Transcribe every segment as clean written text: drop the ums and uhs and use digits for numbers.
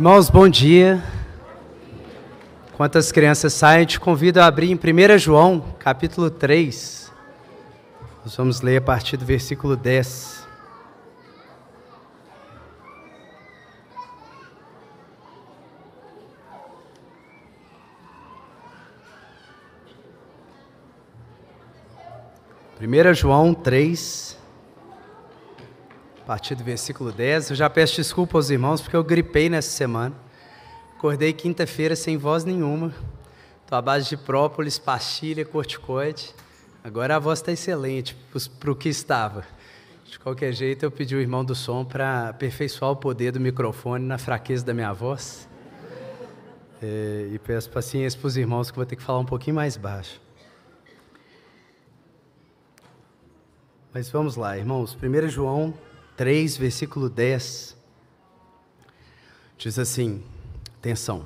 Irmãos, bom dia. Enquanto as crianças saem, te convido a abrir em 1 João, capítulo 3. Nós vamos ler a partir do versículo 10. Primeira João 3, a partir do versículo 10. Eu já peço desculpa aos irmãos, porque eu gripei nessa semana. Acordei quinta-feira sem voz nenhuma. Estou à base de própolis, pastilha, corticoide. Agora a voz está excelente para o que estava. De qualquer jeito, eu pedi o irmão do som para aperfeiçoar o poder do microfone na fraqueza da minha voz. E peço paciência para os irmãos, que vou ter que falar um pouquinho mais baixo. Mas vamos lá, irmãos. 1 João 3, versículo 10, diz assim, atenção.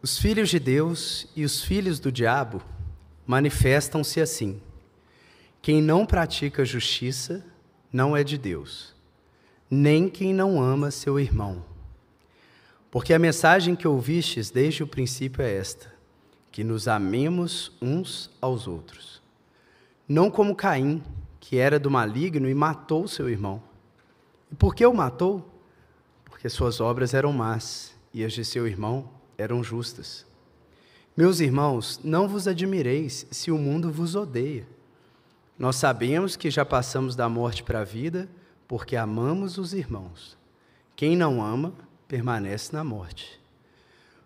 Os filhos de Deus e os filhos do diabo manifestam-se assim. Quem não pratica justiça não é de Deus, nem quem não ama seu irmão. Porque a mensagem que ouvistes desde o princípio é esta, que nos amemos uns aos outros. Não como Caim, que era do maligno e matou seu irmão. E por que o matou? Porque suas obras eram más e as de seu irmão eram justas. Meus irmãos, não vos admireis se o mundo vos odeia. Nós sabemos que já passamos da morte para a vida, porque amamos os irmãos. Quem não ama, permanece na morte.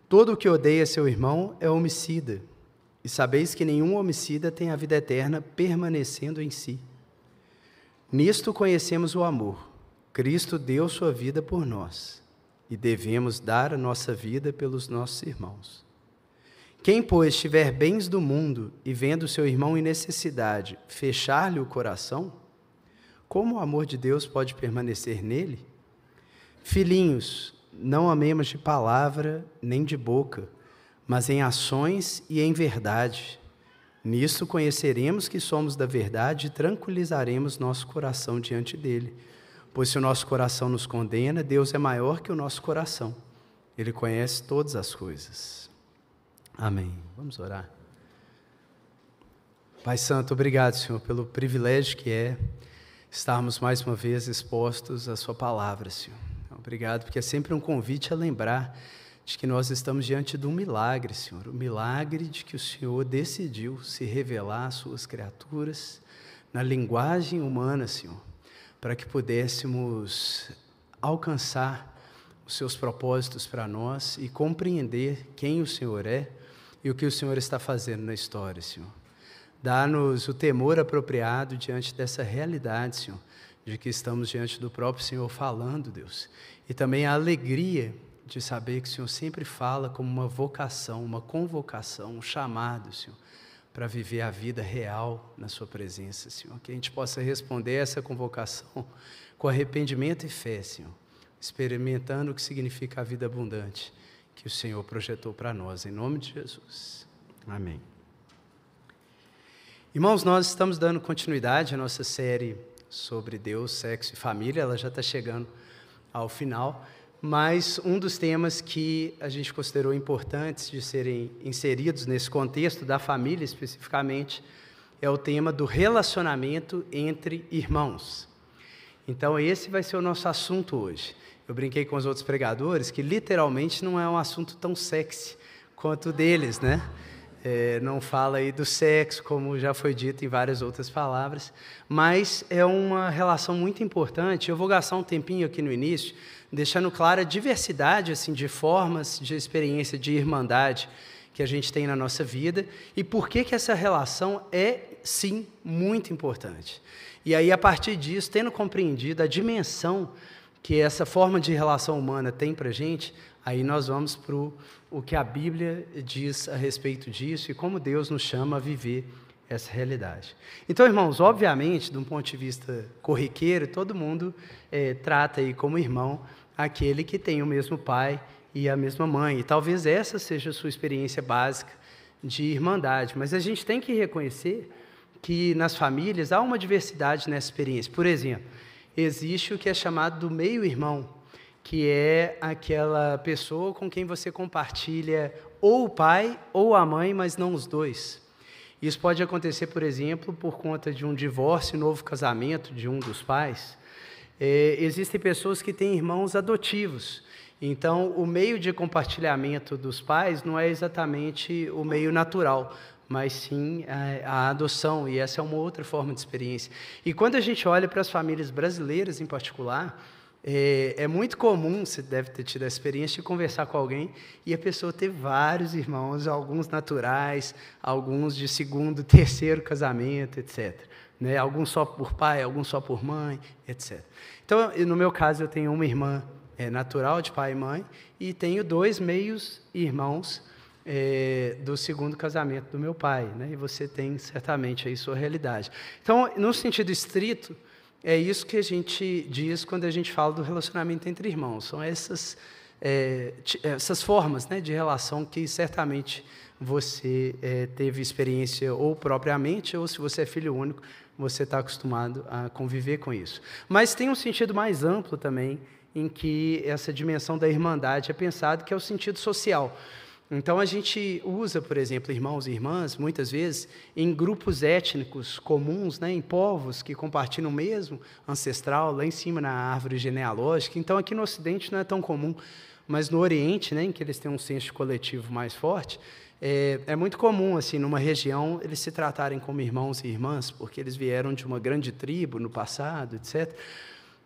Todo o que odeia seu irmão é homicida. E sabeis que nenhum homicida tem a vida eterna permanecendo em si. Nisto conhecemos o amor. Cristo deu sua vida por nós, e devemos dar a nossa vida pelos nossos irmãos. Quem, pois, tiver bens do mundo e vendo seu irmão em necessidade, fechar-lhe o coração, como o amor de Deus pode permanecer nele? Filhinhos, não amemos de palavra nem de boca, mas em ações e em verdade. Nisto conheceremos que somos da verdade e tranquilizaremos nosso coração diante dele. Pois se o nosso coração nos condena, Deus é maior que o nosso coração. Ele conhece todas as coisas. Amém. Vamos orar. Pai Santo, obrigado, Senhor, pelo privilégio que é estarmos mais uma vez expostos à sua palavra, Senhor. Obrigado, porque é sempre um convite a lembrar de que nós estamos diante de um milagre, Senhor, o milagre de que o Senhor decidiu se revelar às suas criaturas na linguagem humana, Senhor, para que pudéssemos alcançar os seus propósitos para nós e compreender quem o Senhor é e o que o Senhor está fazendo na história, Senhor. Dá-nos o temor apropriado diante dessa realidade, Senhor, de que estamos diante do próprio Senhor falando, Deus, e também a alegria de saber que o Senhor sempre fala como uma vocação, uma convocação, um chamado, Senhor, para viver a vida real na sua presença, Senhor. Que a gente possa responder essa convocação com arrependimento e fé, Senhor, experimentando o que significa a vida abundante que o Senhor projetou para nós, em nome de Jesus. Amém. Irmãos, nós estamos dando continuidade à nossa série sobre Deus, sexo e família. Ela já está chegando ao final. Mas um dos temas que a gente considerou importantes de serem inseridos nesse contexto da família, especificamente, é o tema do relacionamento entre irmãos. Então, esse vai ser o nosso assunto hoje. Eu brinquei com os outros pregadores que, literalmente, não é um assunto tão sexy quanto o deles, né? Não fala aí do sexo, como já foi dito em várias outras palavras, mas é uma relação muito importante. Eu vou gastar um tempinho aqui no início, deixando clara a diversidade assim, de formas de experiência de irmandade que a gente tem na nossa vida e por que que essa relação é, sim, muito importante. E aí, a partir disso, tendo compreendido a dimensão que essa forma de relação humana tem para a gente, aí nós vamos para o que a Bíblia diz a respeito disso e como Deus nos chama a viver essa realidade. Então, irmãos, obviamente, de um ponto de vista corriqueiro, todo mundo trata aí como irmão aquele que tem o mesmo pai e a mesma mãe. E talvez essa seja a sua experiência básica de irmandade. Mas a gente tem que reconhecer que nas famílias há uma diversidade nessa experiência. Por exemplo, existe o que é chamado do meio-irmão, que é aquela pessoa com quem você compartilha ou o pai ou a mãe, mas não os dois. Isso pode acontecer, por exemplo, por conta de um divórcio, novo casamento de um dos pais. Existem pessoas que têm irmãos adotivos. Então, o meio de compartilhamento dos pais não é exatamente o meio natural, mas sim a adoção, e essa é uma outra forma de experiência. E quando a gente olha para as famílias brasileiras, em particular, é muito comum, você deve ter tido a experiência de conversar com alguém e a pessoa ter vários irmãos, alguns naturais, alguns de segundo, terceiro casamento, etc. Né? Alguns só por pai, alguns só por mãe, etc. Então, no meu caso, eu tenho uma irmã natural de pai e mãe e tenho dois meios irmãos do segundo casamento do meu pai. Né? E você tem, certamente, aí sua realidade. Então, num sentido estrito, é isso que a gente diz quando a gente fala do relacionamento entre irmãos. São essas formas, né, de relação que certamente você teve experiência ou propriamente, ou se você é filho único, você está acostumado a conviver com isso. Mas tem um sentido mais amplo também, em que essa dimensão da irmandade é pensada, que é o sentido social. Então, a gente usa, por exemplo, irmãos e irmãs, muitas vezes, em grupos étnicos comuns, né, em povos que compartilham o mesmo ancestral, lá em cima na árvore genealógica. Então, aqui no Ocidente não é tão comum, mas no Oriente, né, em que eles têm um senso coletivo mais forte, é muito comum, assim, numa região, eles se tratarem como irmãos e irmãs, porque eles vieram de uma grande tribo no passado, etc.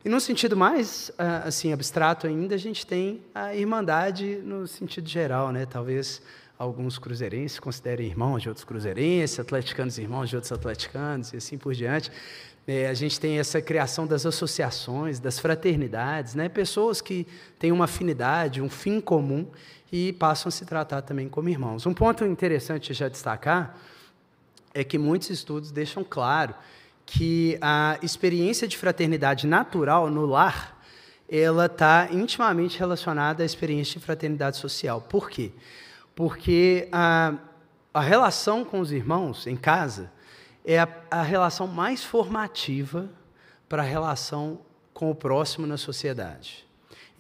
E, num sentido mais assim, abstrato ainda, a gente tem a irmandade no sentido geral, né? Talvez alguns cruzeirenses considerem irmãos de outros cruzeirenses, atleticanos irmãos de outros atleticanos, e assim por diante. A gente tem essa criação das associações, das fraternidades, né? Pessoas que têm uma afinidade, um fim comum, e passam a se tratar também como irmãos. Um ponto interessante já destacar é que muitos estudos deixam claro que a experiência de fraternidade natural no lar, ela está intimamente relacionada à experiência de fraternidade social. Por quê? Porque a relação com os irmãos em casa é a relação mais formativa para a relação com o próximo na sociedade.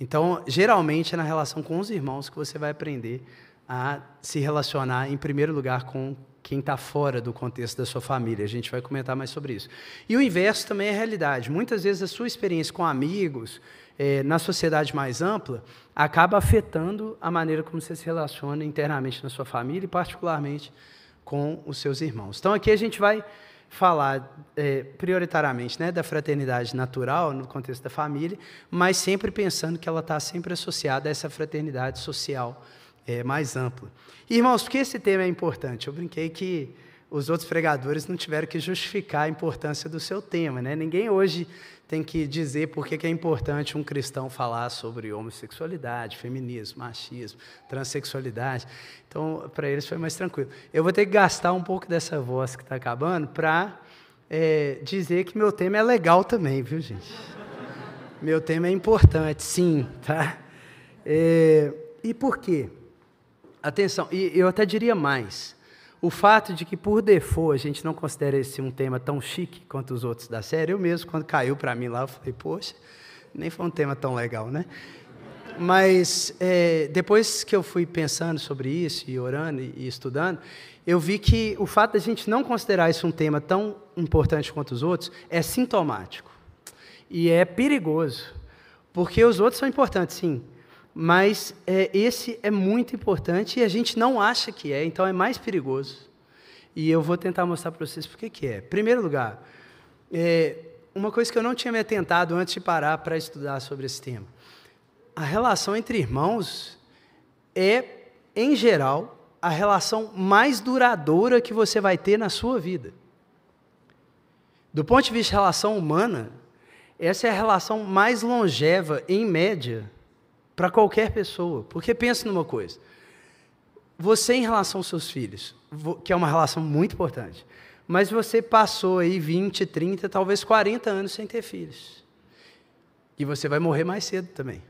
Então, geralmente, é na relação com os irmãos que você vai aprender a se relacionar, em primeiro lugar, com quem está fora do contexto da sua família. A gente vai comentar mais sobre isso. E o inverso também é a realidade. Muitas vezes a sua experiência com amigos, na sociedade mais ampla, acaba afetando a maneira como você se relaciona internamente na sua família e, particularmente, com os seus irmãos. Então, aqui a gente vai falar prioritariamente, né, da fraternidade natural no contexto da família, mas sempre pensando que ela está sempre associada a essa fraternidade social mais ampla. Irmãos, por que esse tema é importante? Eu brinquei que os outros pregadores não tiveram que justificar a importância do seu tema, né? Ninguém hoje tem que dizer por que é importante um cristão falar sobre homossexualidade, feminismo, machismo, transexualidade. Então, para eles foi mais tranquilo. Eu vou ter que gastar um pouco dessa voz que está acabando para dizer que meu tema é legal também, viu, gente? Meu tema é importante, sim, tá? E por quê? Atenção, e eu até diria mais, o fato de que, por default, a gente não considera esse um tema tão chique quanto os outros da série. Eu mesmo, quando caiu para mim lá, eu falei, poxa, nem foi um tema tão legal, né? Mas, depois que eu fui pensando sobre isso, e orando, e estudando, eu vi que o fato de a gente não considerar isso um tema tão importante quanto os outros é sintomático. E é perigoso, porque os outros são importantes, sim, mas esse é muito importante e a gente não acha que é, então é mais perigoso. E eu vou tentar mostrar para vocês por que é. Em primeiro lugar, uma coisa que eu não tinha me atentado antes de parar para estudar sobre esse tema. A relação entre irmãos é, em geral, a relação mais duradoura que você vai ter na sua vida. Do ponto de vista de relação humana, essa é a relação mais longeva, em média, para qualquer pessoa. Porque pensa numa coisa, você em relação aos seus filhos, que é uma relação muito importante, mas você passou aí 20, 30, talvez 40 anos sem ter filhos. E você vai morrer mais cedo também.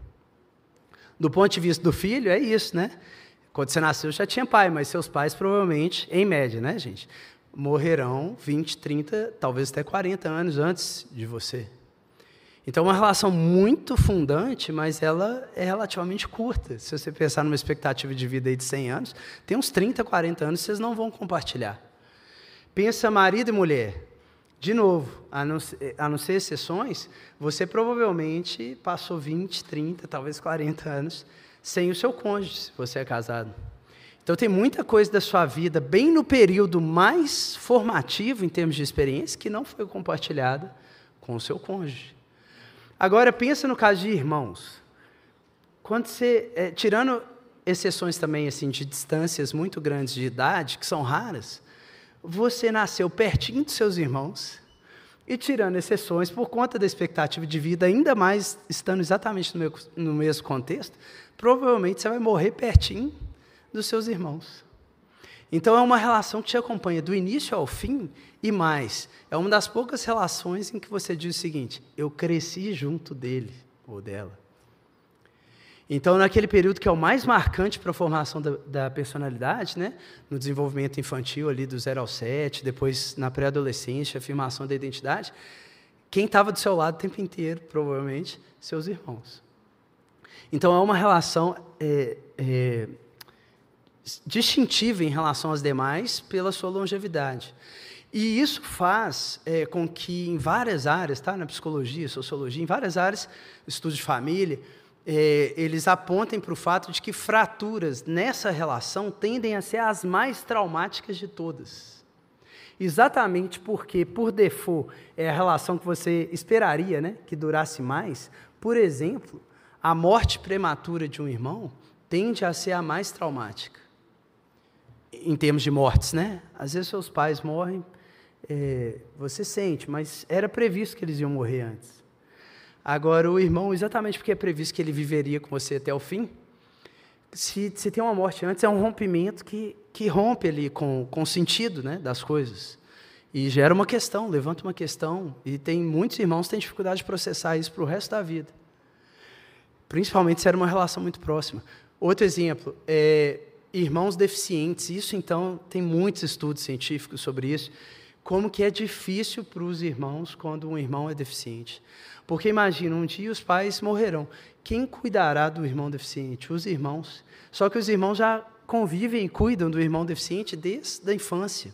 Do ponto de vista do filho, é isso, né? Quando você nasceu já tinha pai, mas seus pais provavelmente, em média, né, gente, morrerão 20, 30, talvez até 40 anos antes de você. Então, é uma relação muito fundante, mas ela é relativamente curta. Se você pensar numa expectativa de vida aí de 100 anos, tem uns 30, 40 anos que vocês não vão compartilhar. Pensa marido e mulher. De novo, a não ser exceções, você provavelmente passou 20, 30, talvez 40 anos sem o seu cônjuge, se você é casado. Então, tem muita coisa da sua vida, bem no período mais formativo, em termos de experiência, que não foi compartilhada com o seu cônjuge. Agora, pensa no caso de irmãos. Quando você, tirando exceções também assim, de distâncias muito grandes de idade, que são raras, você nasceu pertinho dos seus irmãos e, tirando exceções, por conta da expectativa de vida, ainda mais estando exatamente no mesmo contexto, provavelmente você vai morrer pertinho dos seus irmãos. Então, é uma relação que te acompanha do início ao fim e mais. É uma das poucas relações em que você diz o seguinte: eu cresci junto dele ou dela. Então, naquele período que é o mais marcante para a formação da personalidade, né? No desenvolvimento infantil, ali do 0 ao 7, depois na pré-adolescência, afirmação da identidade, quem estava do seu lado o tempo inteiro, provavelmente, seus irmãos. Então, é uma relação distintiva em relação às demais pela sua longevidade. E isso faz com que, em várias áreas, tá? Na psicologia, sociologia, em várias áreas, estudo de família, eles apontem para o fato de que fraturas nessa relação tendem a ser as mais traumáticas de todas. Exatamente porque, por default, é a relação que você esperaria, né, que durasse mais. Por exemplo, a morte prematura de um irmão tende a ser a mais traumática, em termos de mortes, né? Às vezes seus pais morrem, você sente, mas era previsto que eles iam morrer antes. Agora, o irmão, exatamente porque é previsto que ele viveria com você até o fim, se tem uma morte antes, é um rompimento que rompe ali com o sentido, né, das coisas. E gera uma questão, levanta uma questão, e tem muitos irmãos que têm dificuldade de processar isso para o resto da vida. Principalmente se era uma relação muito próxima. Outro exemplo, irmãos deficientes. Isso, então, tem muitos estudos científicos sobre isso, como que é difícil para os irmãos quando um irmão é deficiente. Porque, imagina, um dia os pais morrerão. Quem cuidará do irmão deficiente? Os irmãos. Só que os irmãos já convivem e cuidam do irmão deficiente desde a infância.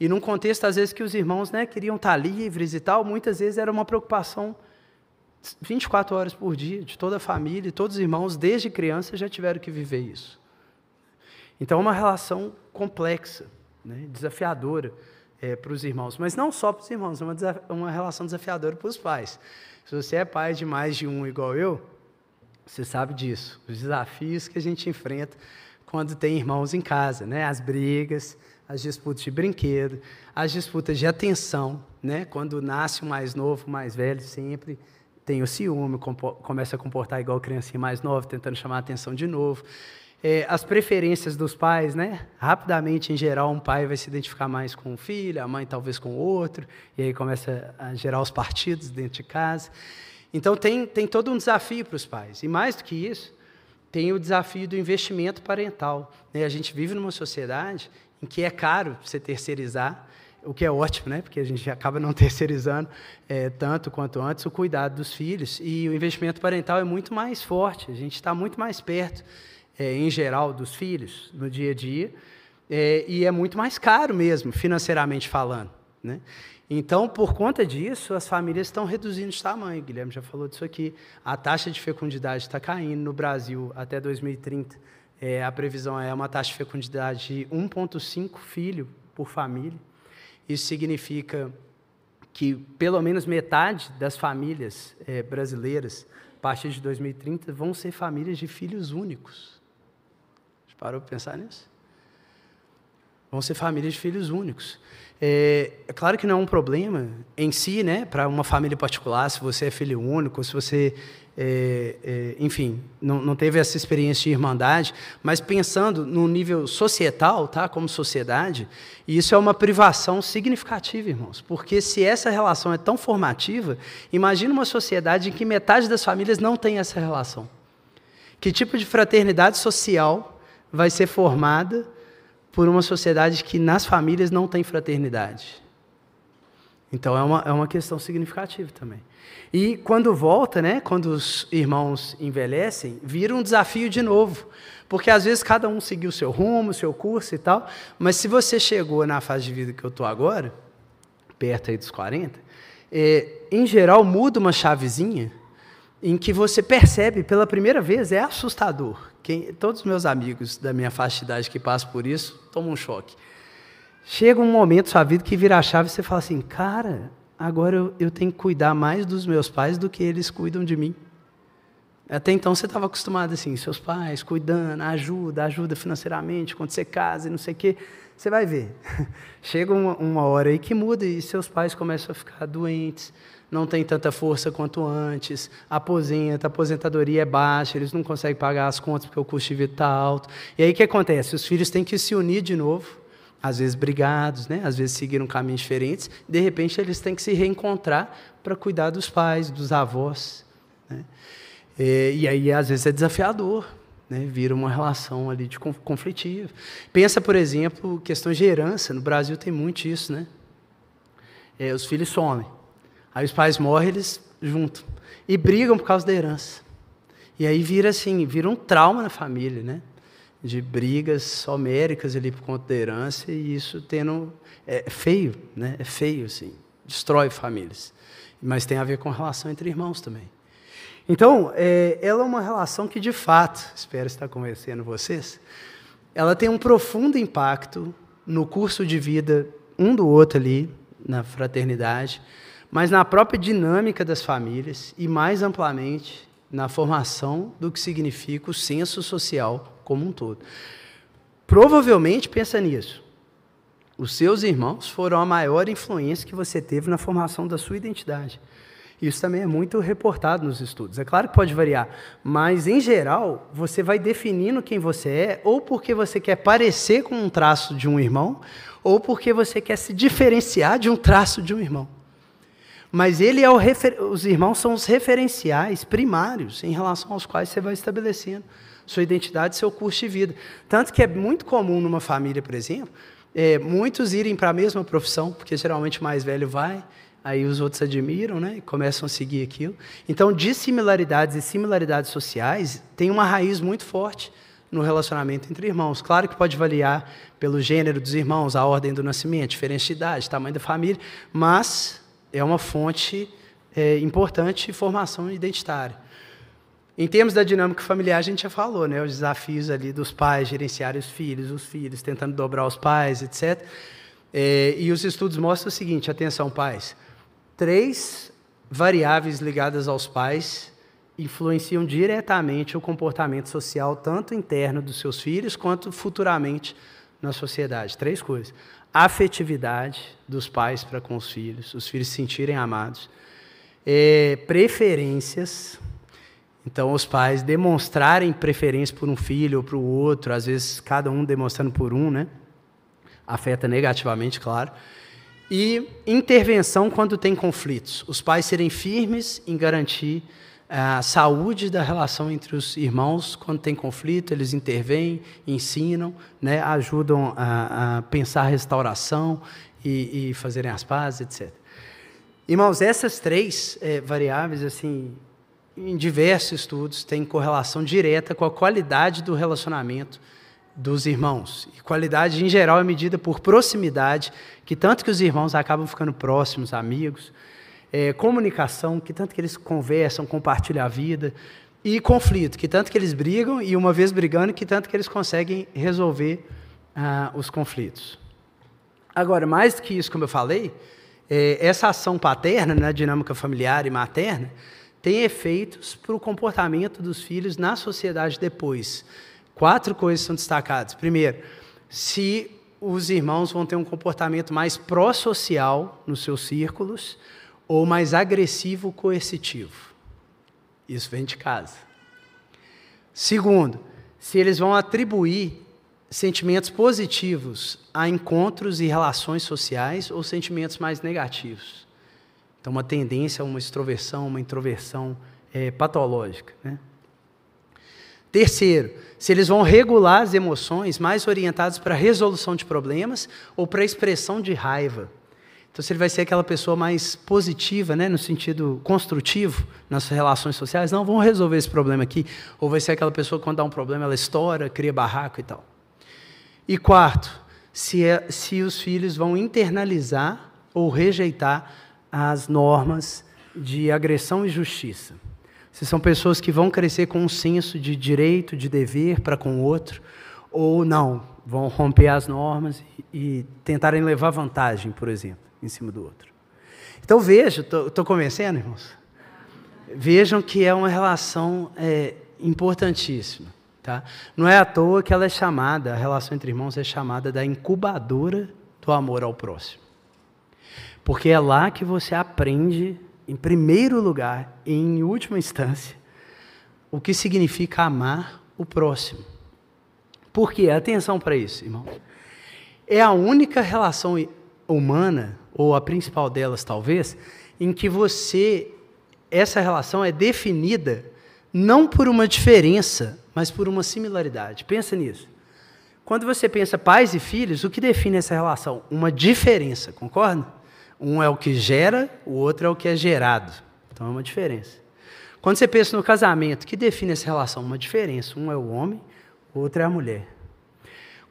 E num contexto, às vezes, que os irmãos, né, queriam estar livres e tal, muitas vezes era uma preocupação 24 horas por dia, de toda a família, e todos os irmãos, desde criança, já tiveram que viver isso. Então, é uma relação complexa, né, desafiadora para os irmãos. Mas não só para os irmãos, é uma relação desafiadora para os pais. Se você é pai de mais de um igual eu, você sabe disso. Os desafios que a gente enfrenta quando tem irmãos em casa, né? As brigas, as disputas de brinquedo, as disputas de atenção, né? Quando nasce o mais novo, o mais velho, sempre tem o ciúme, começa a comportar igual criancinha mais nova, tentando chamar a atenção de novo. As preferências dos pais, né? Rapidamente, em geral, um pai vai se identificar mais com o filho, a mãe talvez com o outro, e aí começa a gerar os partidos dentro de casa. Então, tem todo um desafio para os pais. E, mais do que isso, tem o desafio do investimento parental, né? A gente vive numa sociedade em que é caro você terceirizar, o que é ótimo, né? Porque a gente acaba não terceirizando tanto quanto antes o cuidado dos filhos, e o investimento parental é muito mais forte, a gente está muito mais perto, em geral, dos filhos, no dia a dia, e é muito mais caro mesmo, financeiramente falando, né? Então, por conta disso, as famílias estão reduzindo de tamanho, o Guilherme já falou disso aqui, a taxa de fecundidade está caindo no Brasil até 2030, a previsão é uma taxa de fecundidade de 1,5 filho por família. Isso significa que pelo menos metade das famílias brasileiras, a partir de 2030, vão ser famílias de filhos únicos. Você parou para pensar nisso? Vão ser famílias de filhos únicos. É claro que não é um problema em si, né, para uma família particular, se você é filho único, se você, enfim, não teve essa experiência de irmandade, mas pensando no nível societal, tá, como sociedade, isso é uma privação significativa, irmãos, porque se essa relação é tão formativa, imagina uma sociedade em que metade das famílias não tem essa relação. Que tipo de fraternidade social vai ser formada por uma sociedade que nas famílias não tem fraternidade? Então é uma questão significativa também. E quando volta, né, quando os irmãos envelhecem, vira um desafio de novo, porque às vezes cada um seguiu o seu rumo, o seu curso e tal, mas se você chegou na fase de vida que eu estou agora, perto aí dos 40, em geral muda uma chavezinha em que você percebe pela primeira vez, é assustador. Todos os meus amigos da minha faixa de idade que passam por isso tomam um choque. Chega um momento da sua vida que vira a chave e você fala assim, cara, agora eu tenho que cuidar mais dos meus pais do que eles cuidam de mim. Até então você estava acostumado assim, seus pais cuidando, ajuda financeiramente, quando você casa e não sei o quê. Você vai ver, chega uma hora aí que muda e seus pais começam a ficar doentes, não tem tanta força quanto antes, aposenta, a aposentadoria é baixa, eles não conseguem pagar as contas porque o custo de vida está alto. E aí o que acontece? Os filhos têm que se unir de novo, às vezes brigados, né? Às vezes seguiram caminhos diferentes, de repente eles têm que se reencontrar para cuidar dos pais, dos avós, né? E aí às vezes é desafiador, né? Vira uma relação ali de conflitiva. Pensa, por exemplo, questões de herança, no Brasil tem muito isso, né? Os filhos somem, aí os pais morrem, eles juntam, e brigam por causa da herança, e aí vira um trauma na família, né? De brigas homéricas ali por conta da herança, e isso é feio, né? É feio, assim, destrói famílias, mas tem a ver com relação entre irmãos também. Então, ela é uma relação que, de fato, espero estar convencendo vocês, ela tem um profundo impacto no curso de vida um do outro ali, na fraternidade, mas na própria dinâmica das famílias e, mais amplamente, na formação do que significa o senso social como um todo. Provavelmente, pensa nisso, os seus irmãos foram a maior influência que você teve na formação da sua identidade. Isso também é muito reportado nos estudos. É claro que pode variar, mas, em geral, você vai definindo quem você é, ou porque você quer parecer com um traço de um irmão, ou porque você quer se diferenciar de um traço de um irmão. Mas os irmãos são os referenciais primários em relação aos quais você vai estabelecendo sua identidade, seu curso de vida. Tanto que é muito comum numa família, por exemplo, muitos irem para a mesma profissão, porque geralmente o mais velho vai, aí os outros admiram, né, e começam a seguir aquilo. Então, dissimilaridades e similaridades sociais têm uma raiz muito forte no relacionamento entre irmãos. Claro que pode variar pelo gênero dos irmãos, a ordem do nascimento, diferença de idade, tamanho da família, mas é uma fonte importante de formação identitária. Em termos da dinâmica familiar, a gente já falou, né, os desafios ali dos pais gerenciarem os filhos tentando dobrar os pais, etc. E os estudos mostram o seguinte, atenção, pais, 3 variáveis ligadas aos pais influenciam diretamente o comportamento social, tanto interno dos seus filhos, quanto futuramente na sociedade. 3 coisas. Afetividade dos pais para com os filhos se sentirem amados. Preferências, então os pais demonstrarem preferência por um filho ou para o outro, às vezes cada um demonstrando por um, né? Afeta negativamente, claro. E intervenção quando tem conflitos. Os pais serem firmes em garantir a saúde da relação entre os irmãos. Quando tem conflito, eles intervêm, ensinam, né, ajudam a pensar a restauração e fazerem as pazes, etc. Irmãos, essas 3 variáveis, assim, em diversos estudos, têm correlação direta com a qualidade do relacionamento dos irmãos. E qualidade, em geral, é medida por proximidade, que tanto que os irmãos acabam ficando próximos, amigos, comunicação, que tanto que eles conversam, compartilham a vida, e conflito, que tanto que eles brigam, e uma vez brigando, que tanto que eles conseguem resolver os conflitos. Agora, mais do que isso, como eu falei, essa ação paterna, na dinâmica familiar e materna, tem efeitos para o comportamento dos filhos na sociedade depois. 4 coisas são destacadas. Primeiro, se os irmãos vão ter um comportamento mais pró-social nos seus círculos ou mais agressivo, coercitivo. Isso vem de casa. Segundo, se eles vão atribuir sentimentos positivos a encontros e relações sociais ou sentimentos mais negativos. Então, uma tendência a uma extroversão, uma introversão patológica, né? Terceiro, se eles vão regular as emoções mais orientadas para a resolução de problemas ou para a expressão de raiva. Então, se ele vai ser aquela pessoa mais positiva, né, no sentido construtivo, nas relações sociais, não, vamos resolver esse problema aqui. Ou vai ser aquela pessoa que, quando dá um problema, ela estoura, cria barraco e tal. E quarto, se os filhos vão internalizar ou rejeitar as normas de agressão e justiça. Se são pessoas que vão crescer com um senso de direito, de dever para com o outro, ou não, vão romper as normas e tentarem levar vantagem, por exemplo, em cima do outro. Então vejam, estou convencendo, irmãos? Vejam que é uma relação importantíssima. Tá? Não é à toa que ela é chamada, a relação entre irmãos é chamada da incubadora do amor ao próximo. Porque é lá que você aprende, em primeiro lugar, em última instância, o que significa amar o próximo. Por quê? Atenção para isso, irmão. É a única relação humana, ou a principal delas talvez, em que essa relação é definida não por uma diferença, mas por uma similaridade. Pensa nisso. Quando você pensa pais e filhos, o que define essa relação? Uma diferença, concorda? Um é o que gera, o outro é o que é gerado. Então é uma diferença. Quando você pensa no casamento, o que define essa relação? Uma diferença. Um é o homem, o outro é a mulher.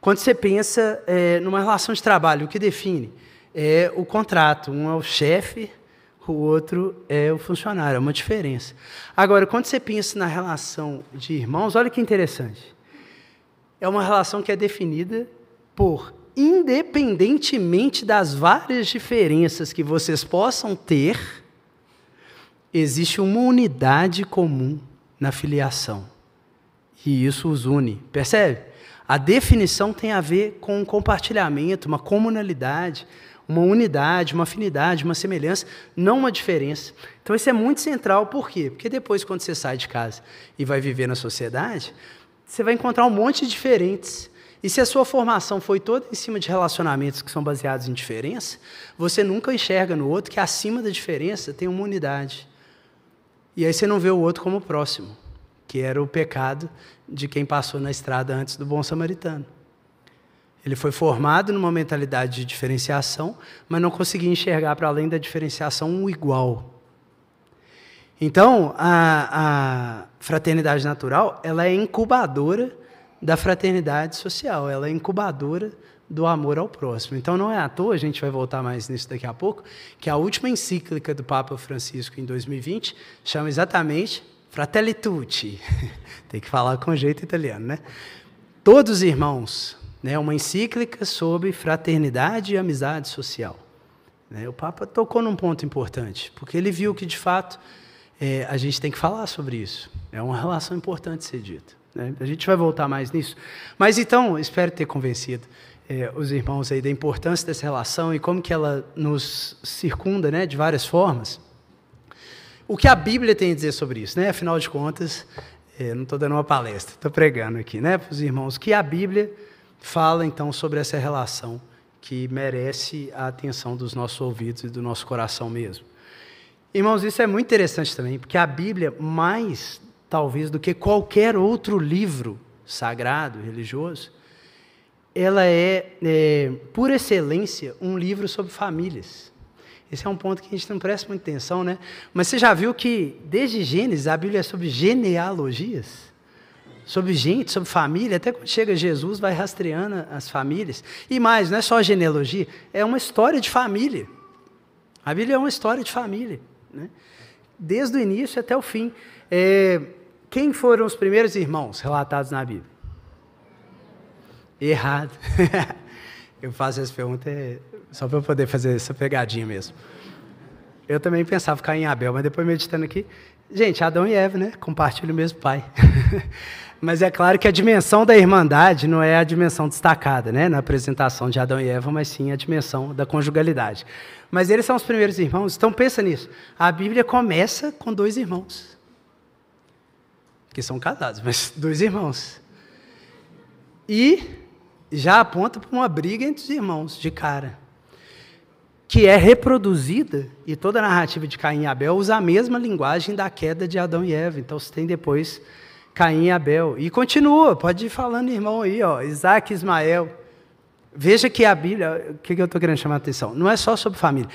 Quando você pensa numa relação de trabalho, o que define? É o contrato. Um é o chefe, o outro é o funcionário, é uma diferença. Agora, quando você pensa na relação de irmãos, olha que interessante. É uma relação que é definida por, independentemente das várias diferenças que vocês possam ter, existe uma unidade comum na filiação. E isso os une, percebe? A definição tem a ver com um compartilhamento, uma comunalidade, uma unidade, uma afinidade, uma semelhança, não uma diferença. Então, isso é muito central. Por quê? Porque depois, quando você sai de casa e vai viver na sociedade, você vai encontrar um monte de diferentes. E se a sua formação foi toda em cima de relacionamentos que são baseados em diferença, você nunca enxerga no outro que acima da diferença tem uma unidade. E aí você não vê o outro como próximo, que era o pecado de quem passou na estrada antes do bom samaritano. Ele foi formado numa mentalidade de diferenciação, mas não conseguia enxergar para além da diferenciação um igual. Então, a fraternidade natural, ela é incubadora da fraternidade social, ela é incubadora do amor ao próximo. Então, não é à toa, a gente vai voltar mais nisso daqui a pouco, que a última encíclica do Papa Francisco, em 2020, chama exatamente Fratelli Tutti. Tem que falar com jeito italiano, né? Todos irmãos. Né, uma encíclica sobre fraternidade e amizade social. Né, o Papa tocou num ponto importante, porque ele viu que, de fato, a gente tem que falar sobre isso. É uma relação importante ser dita. Né? A gente vai voltar mais nisso. Mas, então, espero ter convencido os irmãos aí da importância dessa relação e como que ela nos circunda, né, de várias formas. O que a Bíblia tem a dizer sobre isso? Né? Afinal de contas, não estou dando uma palestra, estou pregando aqui, né, para os irmãos, que a Bíblia fala, então, sobre essa relação que merece a atenção dos nossos ouvidos e do nosso coração mesmo. Irmãos, isso é muito interessante também, porque a Bíblia, mais, talvez, do que qualquer outro livro sagrado, religioso, ela é por excelência, um livro sobre famílias. Esse é um ponto que a gente não presta muita atenção, né? Mas você já viu que, desde Gênesis, a Bíblia é sobre genealogias? Sobre gente, sobre família, até quando chega Jesus, vai rastreando as famílias. E mais, não é só genealogia, é uma história de família. A Bíblia é uma história de família, né? Desde o início até o fim. Quem foram os primeiros irmãos relatados na Bíblia? Errado. Eu faço essa pergunta só para eu poder fazer essa pegadinha mesmo. Eu também pensava ficar em Abel, mas depois meditando aqui, gente, Adão e Eva, né? Compartilham o mesmo pai. Mas é claro que a dimensão da irmandade não é a dimensão destacada, né, na apresentação de Adão e Eva, mas sim a dimensão da conjugalidade. Mas eles são os primeiros irmãos, então pensa nisso. A Bíblia começa com dois irmãos, que são casados, mas dois irmãos. E já aponta para uma briga entre os irmãos, de cara, que é reproduzida, e toda a narrativa de Caim e Abel usa a mesma linguagem da queda de Adão e Eva. Então você tem depois Caim e Abel. E continua, pode ir falando, irmão, aí, ó, Isaac e Ismael. Veja que a Bíblia, o que eu estou querendo chamar a atenção, não é só sobre família,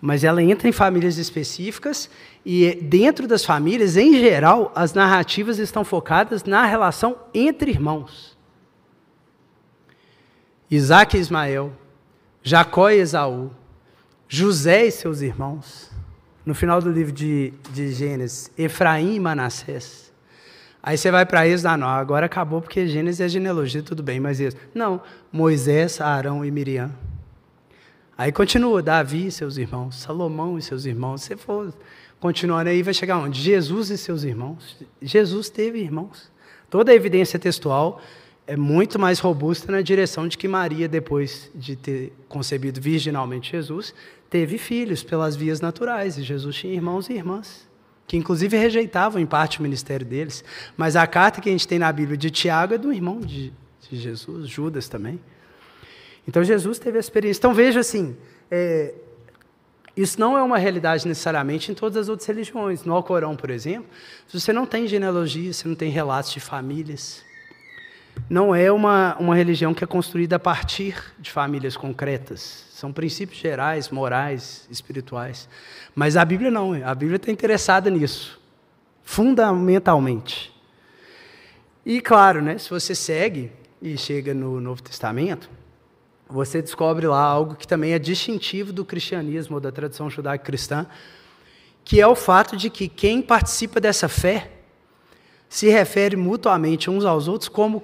mas ela entra em famílias específicas e dentro das famílias, em geral, as narrativas estão focadas na relação entre irmãos. Isaac e Ismael, Jacó e Esaú, José e seus irmãos, no final do livro de Gênesis, Efraim e Manassés. Aí você vai para Êxodo, não, agora acabou porque Gênesis é genealogia, tudo bem, mas isso. Não, Moisés, Aarão e Miriam. Aí continua, Davi e seus irmãos, Salomão e seus irmãos, se for continuando aí, vai chegar onde? Jesus e seus irmãos. Jesus teve irmãos. Toda a evidência textual é muito mais robusta na direção de que Maria, depois de ter concebido virginalmente Jesus, teve filhos pelas vias naturais, e Jesus tinha irmãos e irmãs, que inclusive rejeitavam em parte o ministério deles. Mas a carta que a gente tem na Bíblia de Tiago é do irmão de Jesus, Judas também. Então, Jesus teve a experiência. Então, veja assim, isso não é uma realidade necessariamente em todas as outras religiões. No Alcorão, por exemplo, você não tem genealogia, você não tem relatos de famílias. Não é uma religião que é construída a partir de famílias concretas. São princípios gerais, morais, espirituais. Mas a Bíblia não. A Bíblia está interessada nisso, fundamentalmente. E, claro, né, se você segue e chega no Novo Testamento, você descobre lá algo que também é distintivo do cristianismo, ou da tradição judaica cristã, que é o fato de que quem participa dessa fé se refere mutuamente uns aos outros como,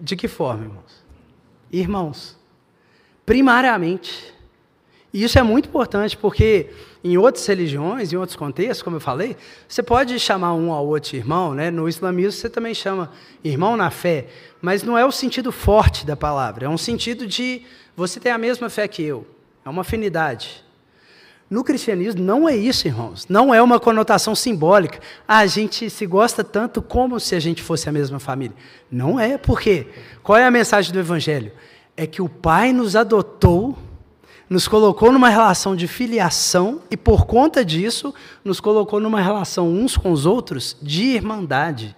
de que forma, irmãos? Irmãos, primariamente. E isso é muito importante, porque em outras religiões, em outros contextos, como eu falei, você pode chamar um ao outro irmão, né? No islamismo você também chama irmão na fé, mas não é o sentido forte da palavra, é um sentido de você ter a mesma fé que eu, é uma afinidade. No cristianismo não é isso, irmãos, não é uma conotação simbólica. Ah, a gente se gosta tanto como se a gente fosse a mesma família. Não é, por quê? Qual é a mensagem do Evangelho? É que o Pai nos adotou, nos colocou numa relação de filiação e, por conta disso, nos colocou numa relação uns com os outros de irmandade.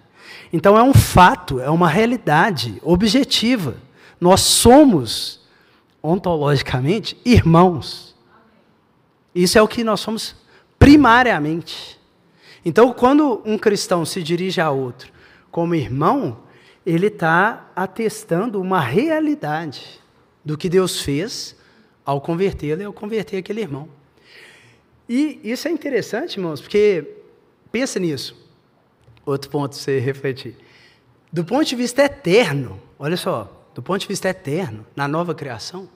Então, é um fato, é uma realidade objetiva. Nós somos, ontologicamente, irmãos. Isso é o que nós somos primariamente. Então, quando um cristão se dirige a outro como irmão, ele está atestando uma realidade do que Deus fez ao convertê-lo e ao converter aquele irmão. E isso é interessante, irmãos, porque pensa nisso. Outro ponto para você refletir. Do ponto de vista eterno, olha só, do ponto de vista eterno, na nova criação,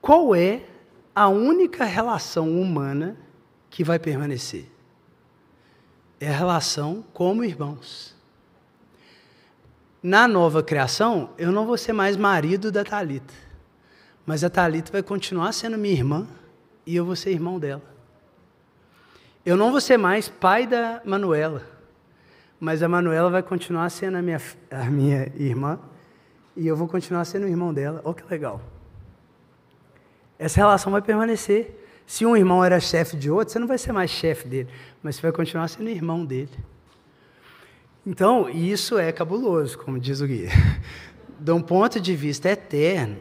qual é a única relação humana que vai permanecer? É a relação como irmãos. Na nova criação, eu não vou ser mais marido da Thalita. Mas a Thalita vai continuar sendo minha irmã e eu vou ser irmão dela. Eu não vou ser mais pai da Manuela, mas a Manuela vai continuar sendo a minha irmã e eu vou continuar sendo o irmão dela. Olha que legal. Essa relação vai permanecer. Se um irmão era chefe de outro, você não vai ser mais chefe dele, mas você vai continuar sendo irmão dele. Então, isso é cabuloso, como diz o guia. De um ponto de vista eterno,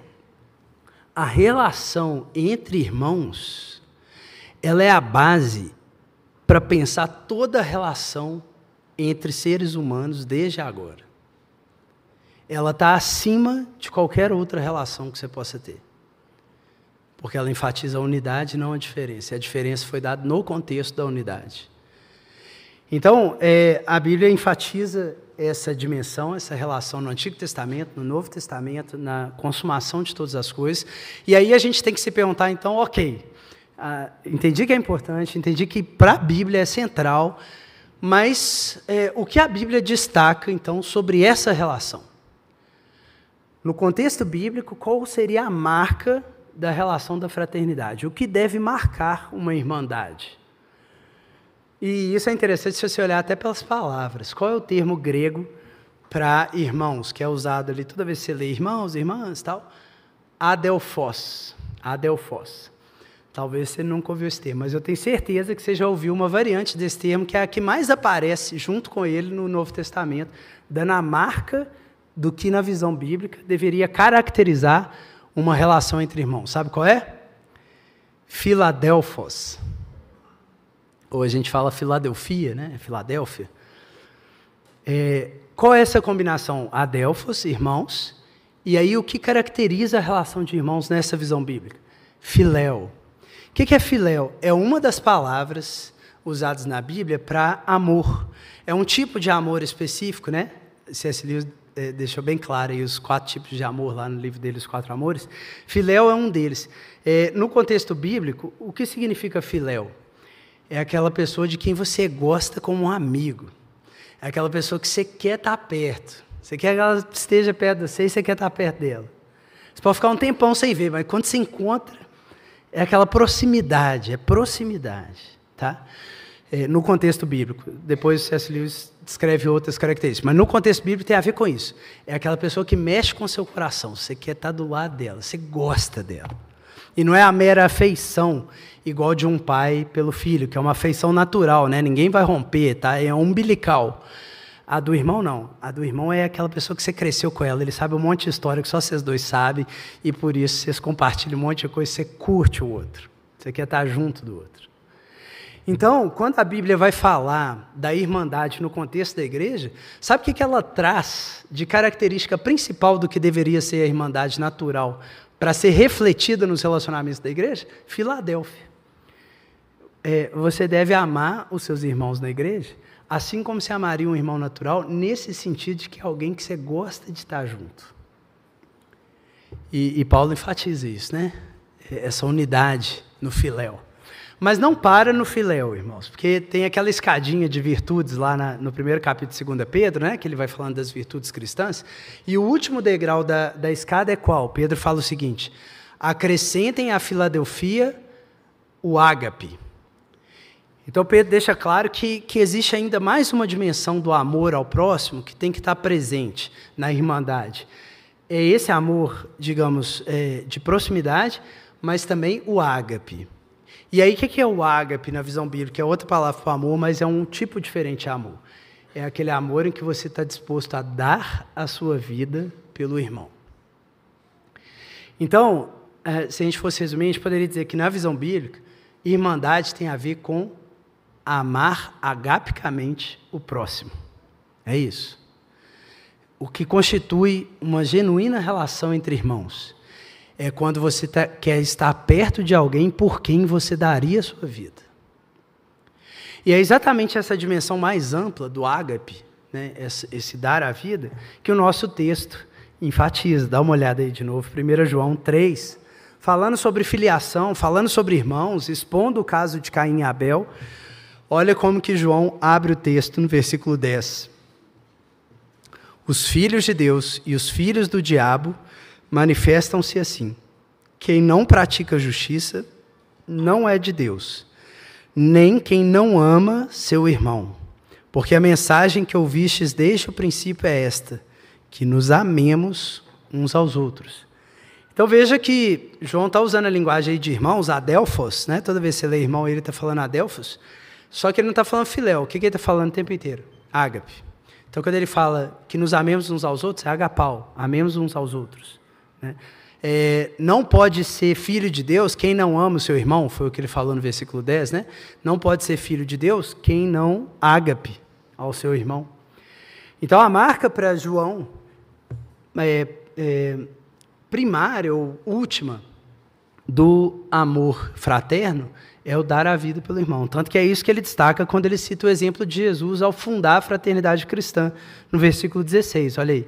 a relação entre irmãos, ela é a base para pensar toda a relação entre seres humanos desde agora. Ela está acima de qualquer outra relação que você possa ter, porque ela enfatiza a unidade, não a diferença. A diferença foi dada no contexto da unidade. Então, a Bíblia enfatiza essa dimensão, essa relação no Antigo Testamento, no Novo Testamento, na consumação de todas as coisas. E aí a gente tem que se perguntar, então, ok, entendi que é importante, entendi que para a Bíblia é central, mas o que a Bíblia destaca, então, sobre essa relação? No contexto bíblico, qual seria a marca da relação da fraternidade? O que deve marcar uma irmandade? E isso é interessante se você olhar até pelas palavras. Qual é o termo grego para irmãos, que é usado ali toda vez que você lê irmãos, irmãs, tal? Adelphos. Adelphos. Talvez você nunca ouviu esse termo, mas eu tenho certeza que você já ouviu uma variante desse termo, que é a que mais aparece junto com ele no Novo Testamento, dando a marca do que, na visão bíblica, deveria caracterizar uma relação entre irmãos. Sabe qual é? Filadelfos. Ou a gente fala Filadelfia, né? Filadélfia. Qual é essa combinação? Adelphos, irmãos. E aí o que caracteriza a relação de irmãos nessa visão bíblica? Filéu. O que é filéu? É uma das palavras usadas na Bíblia para amor. É um tipo de amor específico, né? C.S. Lewis deixou bem claro aí os 4 tipos de amor, lá no livro dele, Os 4 Amores. Filéu é um deles. No contexto bíblico, o que significa filéu? É aquela pessoa de quem você gosta como um amigo. É aquela pessoa que você quer estar perto. Você quer que ela esteja perto de você e você quer estar perto dela. Você pode ficar um tempão sem ver, mas quando se encontra, é aquela proximidade, é proximidade. Tá? No contexto bíblico, depois o C.S. Lewis descreve outras características, mas no contexto bíblico tem a ver com isso. É aquela pessoa que mexe com o seu coração, você quer estar do lado dela, você gosta dela. E não é a mera afeição, igual de um pai pelo filho, que é uma afeição natural, né? Ninguém vai romper, tá? É umbilical. A do irmão, não. A do irmão é aquela pessoa que você cresceu com ela, ele sabe um monte de história que só vocês dois sabem, e por isso vocês compartilham um monte de coisa, você curte o outro, você quer estar junto do outro. Então, quando a Bíblia vai falar da irmandade no contexto da igreja, sabe o que ela traz de característica principal do que deveria ser a irmandade natural para ser refletida nos relacionamentos da igreja? Filadélfia. Você deve amar os seus irmãos na igreja, assim como se amaria um irmão natural, nesse sentido de que é alguém que você gosta de estar junto. E Paulo enfatiza isso, né? Essa unidade no filéu. Mas não para no filéu, irmãos, porque tem aquela escadinha de virtudes lá no primeiro capítulo de 2 Pedro, né, que ele vai falando das virtudes cristãs, e o último degrau da escada é qual? Pedro fala o seguinte: acrescentem à Filadelfia o ágape. Então Pedro deixa claro que existe ainda mais uma dimensão do amor ao próximo que tem que estar presente na irmandade. É esse amor, digamos, de proximidade, mas também o ágape. E aí, o que é o ágape na visão bíblica? É outra palavra para amor, mas é um tipo diferente de amor. É aquele amor em que você está disposto a dar a sua vida pelo irmão. Então, se a gente fosse resumir, a gente poderia dizer que na visão bíblica, irmandade tem a ver com amar agapicamente o próximo. É isso. O que constitui uma genuína relação entre irmãos. É quando você quer estar perto de alguém por quem você daria a sua vida. E é exatamente essa dimensão mais ampla do ágape, né, esse dar a vida, que o nosso texto enfatiza. Dá uma olhada aí de novo, 1 João 3, falando sobre filiação, falando sobre irmãos, expondo o caso de Caim e Abel. Olha como que João abre o texto no versículo 10. Os filhos de Deus e os filhos do diabo manifestam-se assim: quem não pratica justiça não é de Deus, nem quem não ama seu irmão. Porque a mensagem que ouvistes desde o princípio é esta, que nos amemos uns aos outros. Então veja que João está usando a linguagem de irmãos, adelphos, né? Toda vez que você lê irmão, ele está falando adelphos, só que ele não está falando filéu. O que ele está falando o tempo inteiro? Ágape. Então quando ele fala que nos amemos uns aos outros, é agapau, amemos uns aos outros. Não pode ser filho de Deus quem não ama o seu irmão, foi o que ele falou no versículo 10, né? Não pode ser filho de Deus quem não ágape ao seu irmão. Então a marca para João primária ou última do amor fraterno é o dar a vida pelo irmão, tanto que é isso que ele destaca quando ele cita o exemplo de Jesus ao fundar a fraternidade cristã no versículo 16, olha aí: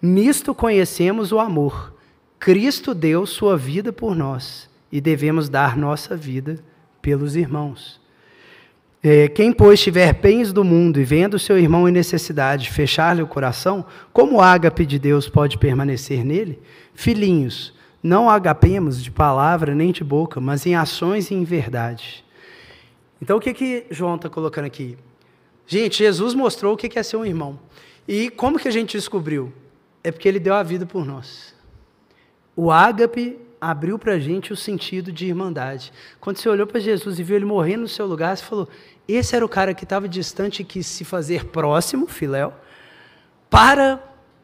nisto conhecemos o amor. Cristo deu sua vida por nós e devemos dar nossa vida pelos irmãos. Quem, pois, tiver bens do mundo e vendo seu irmão em necessidade fechar-lhe o coração, como o ágape de Deus pode permanecer nele? Filhinhos, não agapemos de palavra nem de boca, mas em ações e em verdade. Então, o que João está colocando aqui? Gente, Jesus mostrou o que é ser um irmão. E como que a gente descobriu? É porque ele deu a vida por nós. O ágape abriu para a gente o sentido de irmandade. Quando você olhou para Jesus e viu ele morrendo no seu lugar, você falou: esse era o cara que estava distante e quis se fazer próximo, filéu, para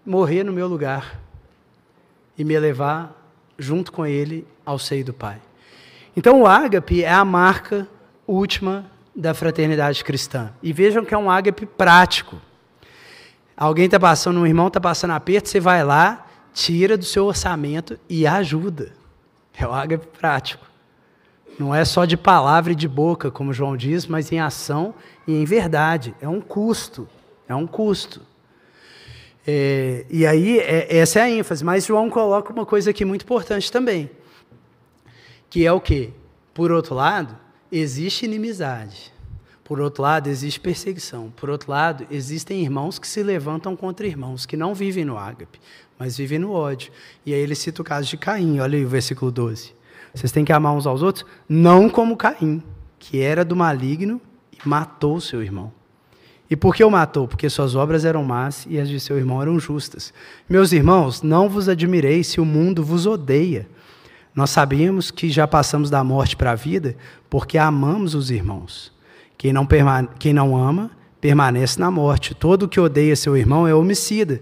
morrer no meu lugar e me levar junto com ele ao seio do Pai. Então o ágape é a marca última da fraternidade cristã. E vejam que é um ágape prático. Alguém está passando, um irmão está passando aperto, você vai lá, tira do seu orçamento e ajuda. É o ágape prático. Não é só de palavra e de boca, como João diz, mas em ação e em verdade. É um custo, é um custo. E aí, essa é a ênfase. Mas João coloca uma coisa aqui muito importante também, que é o quê? Por outro lado, existe inimizade. Por outro lado, existe perseguição. Por outro lado, existem irmãos que se levantam contra irmãos, que não vivem no ágape, mas vivem no ódio. E aí ele cita o caso de Caim, olha aí o versículo 12. Vocês têm que amar uns aos outros, não como Caim, que era do maligno e matou seu irmão. E por que o matou? Porque suas obras eram más e as de seu irmão eram justas. Meus irmãos, não vos admireis se o mundo vos odeia. Nós sabemos que já passamos da morte para a vida porque amamos os irmãos. Quem não ama, permanece na morte. Todo o que odeia seu irmão é homicida.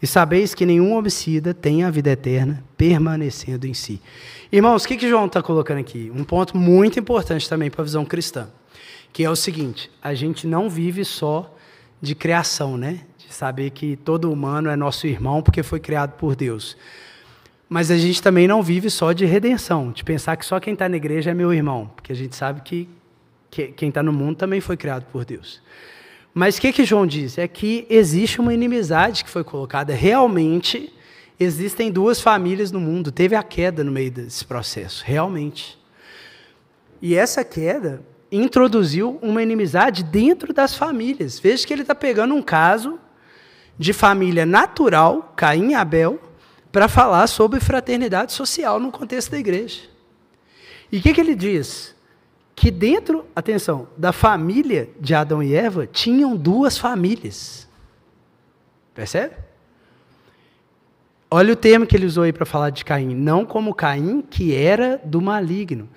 E sabeis que nenhum homicida tem a vida eterna permanecendo em si. Irmãos, o que João está colocando aqui? Um ponto muito importante também para a visão cristã, que é o seguinte: a gente não vive só de criação, né? De saber que todo humano é nosso irmão porque foi criado por Deus. Mas a gente também não vive só de redenção, de pensar que só quem está na igreja é meu irmão, porque a gente sabe que quem está no mundo também foi criado por Deus. Mas o que João diz? É que existe uma inimizade que foi colocada. Realmente, existem duas famílias no mundo. Teve a queda no meio desse processo, realmente. E essa queda introduziu uma inimizade dentro das famílias. Veja que ele está pegando um caso de família natural, Caim e Abel, para falar sobre fraternidade social no contexto da igreja. E o que ele diz? Que dentro, atenção, da família de Adão e Eva, tinham duas famílias. Percebe? Olha o termo que ele usou aí para falar de Caim. Não como Caim, que era do maligno.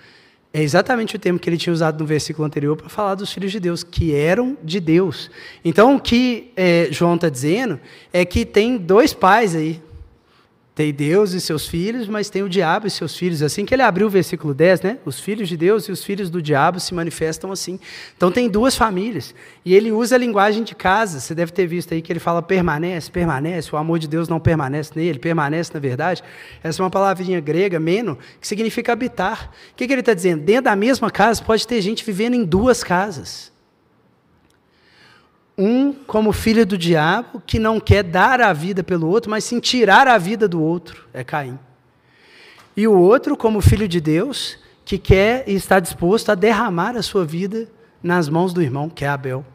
É exatamente o termo que ele tinha usado no versículo anterior para falar dos filhos de Deus, que eram de Deus. Então, o que João está dizendo é que tem dois pais aí. Tem Deus e seus filhos, mas tem o diabo e seus filhos. Assim que ele abriu o versículo 10, né? Os filhos de Deus e os filhos do diabo se manifestam assim. Então tem duas famílias. E ele usa a linguagem de casa. Você deve ter visto aí que ele fala permanece, permanece. O amor de Deus não permanece nele, permanece na verdade. Essa é uma palavrinha grega, meno, que significa habitar. O que ele está dizendo? Dentro da mesma casa pode ter gente vivendo em duas casas. Um como filho do diabo, que não quer dar a vida pelo outro, mas sim tirar a vida do outro, é Caim. E o outro como filho de Deus, que quer e está disposto a derramar a sua vida nas mãos do irmão, que é Abel.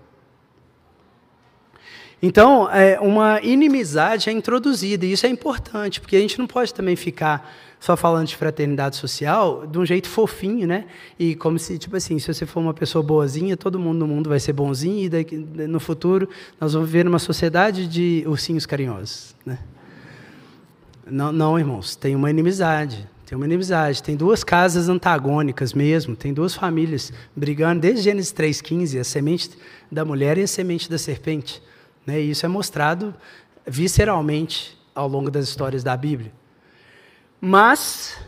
Então, uma inimizade é introduzida, e isso é importante, porque a gente não pode também ficar só falando de fraternidade social de um jeito fofinho, né? E como se, tipo assim, se você for uma pessoa boazinha, todo mundo no mundo vai ser bonzinho, e daqui, no futuro nós vamos viver numa sociedade de ursinhos carinhosos, né? Não, não, irmãos, tem uma inimizade. Tem uma inimizade, tem duas casas antagônicas mesmo, tem duas famílias brigando, desde Gênesis 3:15, a semente da mulher e a semente da serpente. Né? E isso é mostrado visceralmente ao longo das histórias da Bíblia. Mas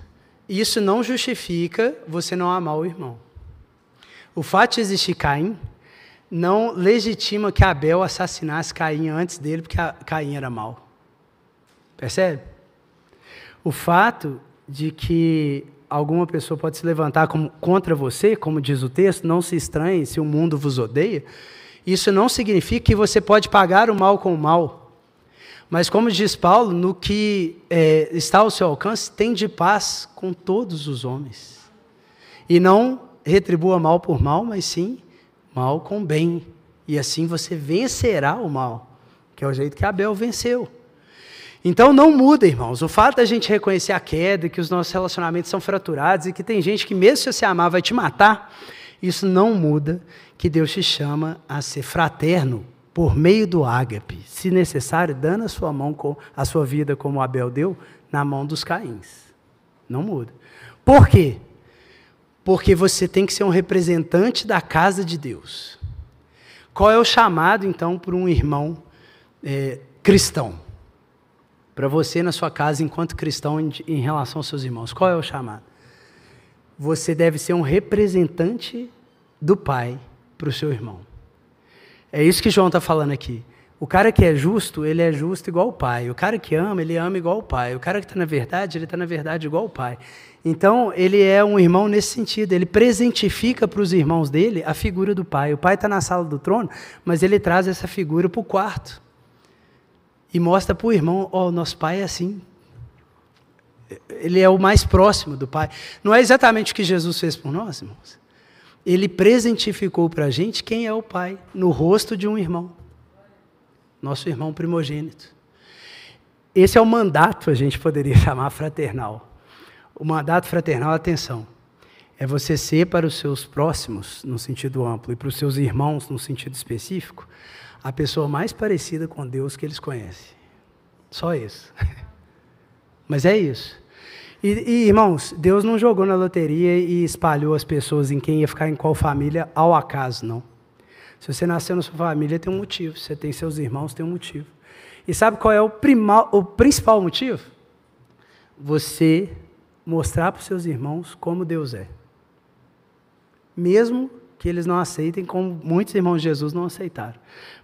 isso não justifica você não amar o irmão. O fato de existir Caim não legitima que Abel assassinasse Caim antes dele, porque Caim era mau. Percebe? O fato de que alguma pessoa pode se levantar contra você, como diz o texto, não se estranhe se o mundo vos odeia, isso não significa que você pode pagar o mal com o mal. Mas, como diz Paulo, no que está ao seu alcance, tende paz com todos os homens. E não retribua mal por mal, mas sim mal com bem. E assim você vencerá o mal, que é o jeito que Abel venceu. Então, não muda, irmãos. O fato da gente reconhecer a queda, que os nossos relacionamentos são fraturados e que tem gente que, mesmo se você amar, vai te matar, isso não muda que Deus te chama a ser fraterno por meio do ágape, se necessário, dando a sua mão, a sua vida, como Abel deu, na mão dos Caíns. Não muda. Por quê? Porque você tem que ser um representante da casa de Deus. Qual é o chamado, então, por um irmão cristão? para você na sua casa enquanto cristão em relação aos seus irmãos. Qual é o chamado? Você deve ser um representante do Pai para o seu irmão. É isso que João está falando aqui. O cara que é justo igual o Pai. O cara que ama, ele ama igual o Pai. O cara que está na verdade, ele está na verdade igual o Pai. Então, ele é um irmão nesse sentido. Ele presentifica para os irmãos dele a figura do Pai. O Pai está na sala do trono, mas ele traz essa figura para o quarto. E mostra para o irmão, ó, nosso Pai é assim. Ele é o mais próximo do Pai. Não é exatamente o que Jesus fez por nós, irmãos? Ele presentificou para a gente quem é o Pai no rosto de um irmão. Nosso irmão primogênito. Esse é o mandato, a gente poderia chamar fraternal. O mandato fraternal, atenção, é você ser para os seus próximos, no sentido amplo, e para os seus irmãos, no sentido específico, a pessoa mais parecida com Deus que eles conhecem. Só isso. Mas é isso. E irmãos, Deus não jogou na loteria e espalhou as pessoas em quem ia ficar em qual família ao acaso, não. Se você nasceu na sua família, tem um motivo. Se você tem seus irmãos, tem um motivo. E sabe qual é o principal motivo? Você mostrar para os seus irmãos como Deus é. Mesmo que eles não aceitem, como muitos irmãos de Jesus não aceitaram.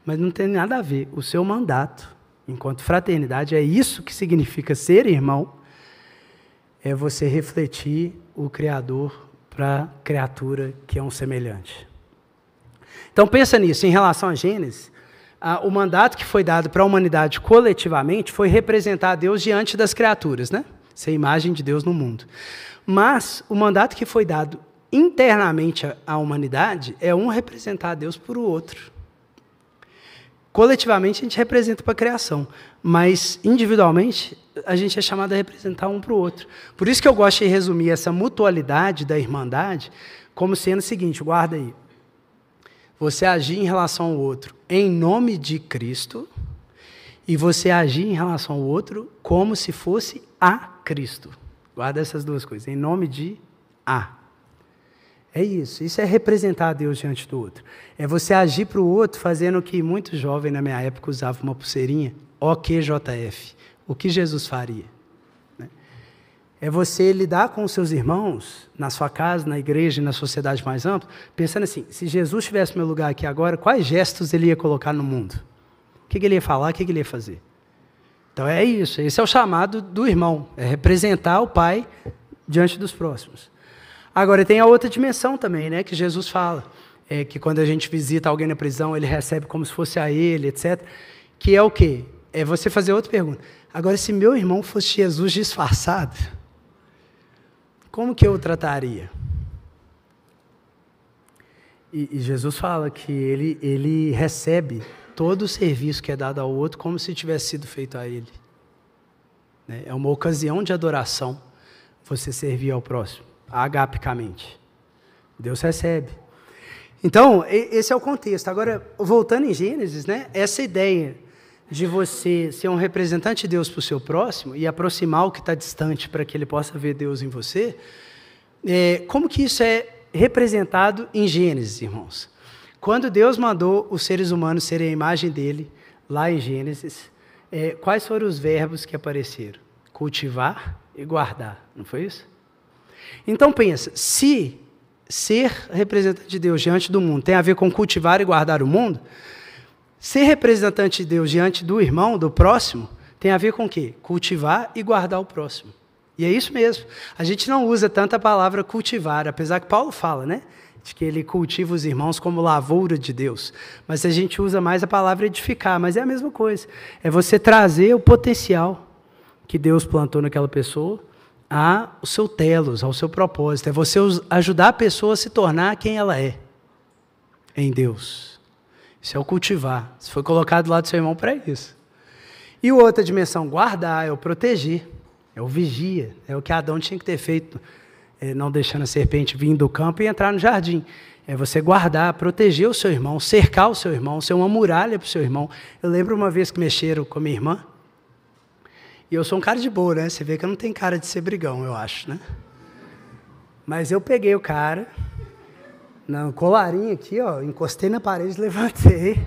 Mas não tem nada a ver. O seu mandato, enquanto fraternidade, é isso que significa ser irmão, é você refletir o Criador para a criatura que é um semelhante. Então, pensa nisso, em relação a Gênesis, o mandato que foi dado para a humanidade coletivamente foi representar Deus diante das criaturas, né? Ser a imagem de Deus no mundo. Mas o mandato que foi dado internamente à humanidade é um representar Deus para o outro. Coletivamente, a gente representa para a criação, mas individualmente, a gente é chamado a representar um para o outro. Por isso que eu gosto de resumir essa mutualidade da irmandade como sendo o seguinte, guarda aí. Você agir em relação ao outro em nome de Cristo e você agir em relação ao outro como se fosse a Cristo. Guarda essas duas coisas, em nome de a. É isso, isso é representar a Deus diante do outro. É você agir para o outro fazendo o que muito jovem na minha época usava uma pulseirinha, OQJF, o que Jesus faria. É você lidar com os seus irmãos, na sua casa, na igreja e na sociedade mais ampla, pensando assim, se Jesus estivesse no meu lugar aqui agora, quais gestos ele ia colocar no mundo? O que ele ia falar, o que ele ia fazer? Então é isso, esse é o chamado do irmão, é representar o Pai diante dos próximos. Agora, tem a outra dimensão também, né, que Jesus fala, é que quando a gente visita alguém na prisão, ele recebe como se fosse a ele, etc. Que é o quê? É você fazer outra pergunta. Agora, se meu irmão fosse Jesus disfarçado, como que eu o trataria? E Jesus fala que ele recebe todo o serviço que é dado ao outro como se tivesse sido feito a ele. Né? É uma ocasião de adoração você servir ao próximo, agapicamente. Deus recebe. Então, esse é o contexto. Agora, voltando em Gênesis, né? Essa ideia de você ser um representante de Deus para o seu próximo e aproximar o que está distante para que ele possa ver Deus em você, como que isso é representado em Gênesis, irmãos? Quando Deus mandou os seres humanos serem a imagem dele, lá em Gênesis, quais foram os verbos que apareceram? Cultivar e guardar, não foi isso? Então pensa, se ser representante de Deus diante do mundo tem a ver com cultivar e guardar o mundo, ser representante de Deus diante do irmão, do próximo, tem a ver com o quê? Cultivar e guardar o próximo. E é isso mesmo. A gente não usa tanto a palavra cultivar, apesar que Paulo fala, né? De que ele cultiva os irmãos como lavoura de Deus. Mas a gente usa mais a palavra edificar, mas é a mesma coisa. É você trazer o potencial que Deus plantou naquela pessoa ao seu telos, ao seu propósito. É você ajudar a pessoa a se tornar quem ela é em Deus. Isso é o cultivar. Isso foi colocado lá do seu irmão para isso. E outra dimensão, guardar, é o proteger, é o vigia, é o que Adão tinha que ter feito, não deixando a serpente vir do campo e entrar no jardim. É você guardar, proteger o seu irmão, cercar o seu irmão, ser uma muralha para o seu irmão. Eu lembro uma vez que mexeram com a minha irmã, e eu sou um cara de boa, né? Você vê que eu não tenho cara de ser brigão, eu acho, né? Mas eu peguei o cara... No colarinho aqui, ó, encostei na parede, levantei.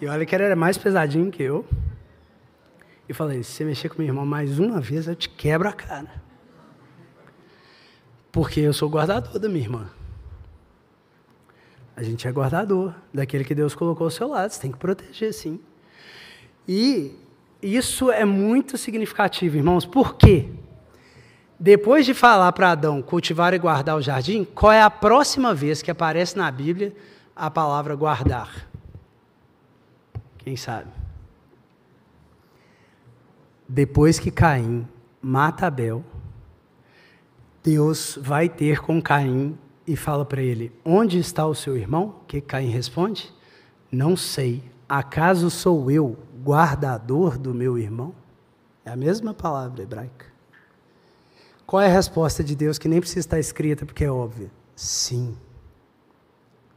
E olha que ele era mais pesadinho que eu. e falei, se você mexer com minha irmã mais uma vez, eu te quebro a cara. Porque eu sou guardador da minha irmã. A gente é guardador daquele que Deus colocou ao seu lado, você tem que proteger, sim. E isso é muito significativo, irmãos, por quê? Depois de falar para Adão cultivar e guardar o jardim, qual é a próxima vez que aparece na Bíblia a palavra guardar? Quem sabe? Depois que Caim mata Abel, Deus vai ter com Caim e fala para ele, onde está o seu irmão? O que Caim responde? Não sei. Acaso sou eu guardador do meu irmão? É a mesma palavra hebraica. Qual é a resposta de Deus que nem precisa estar escrita, porque é óbvia? Sim.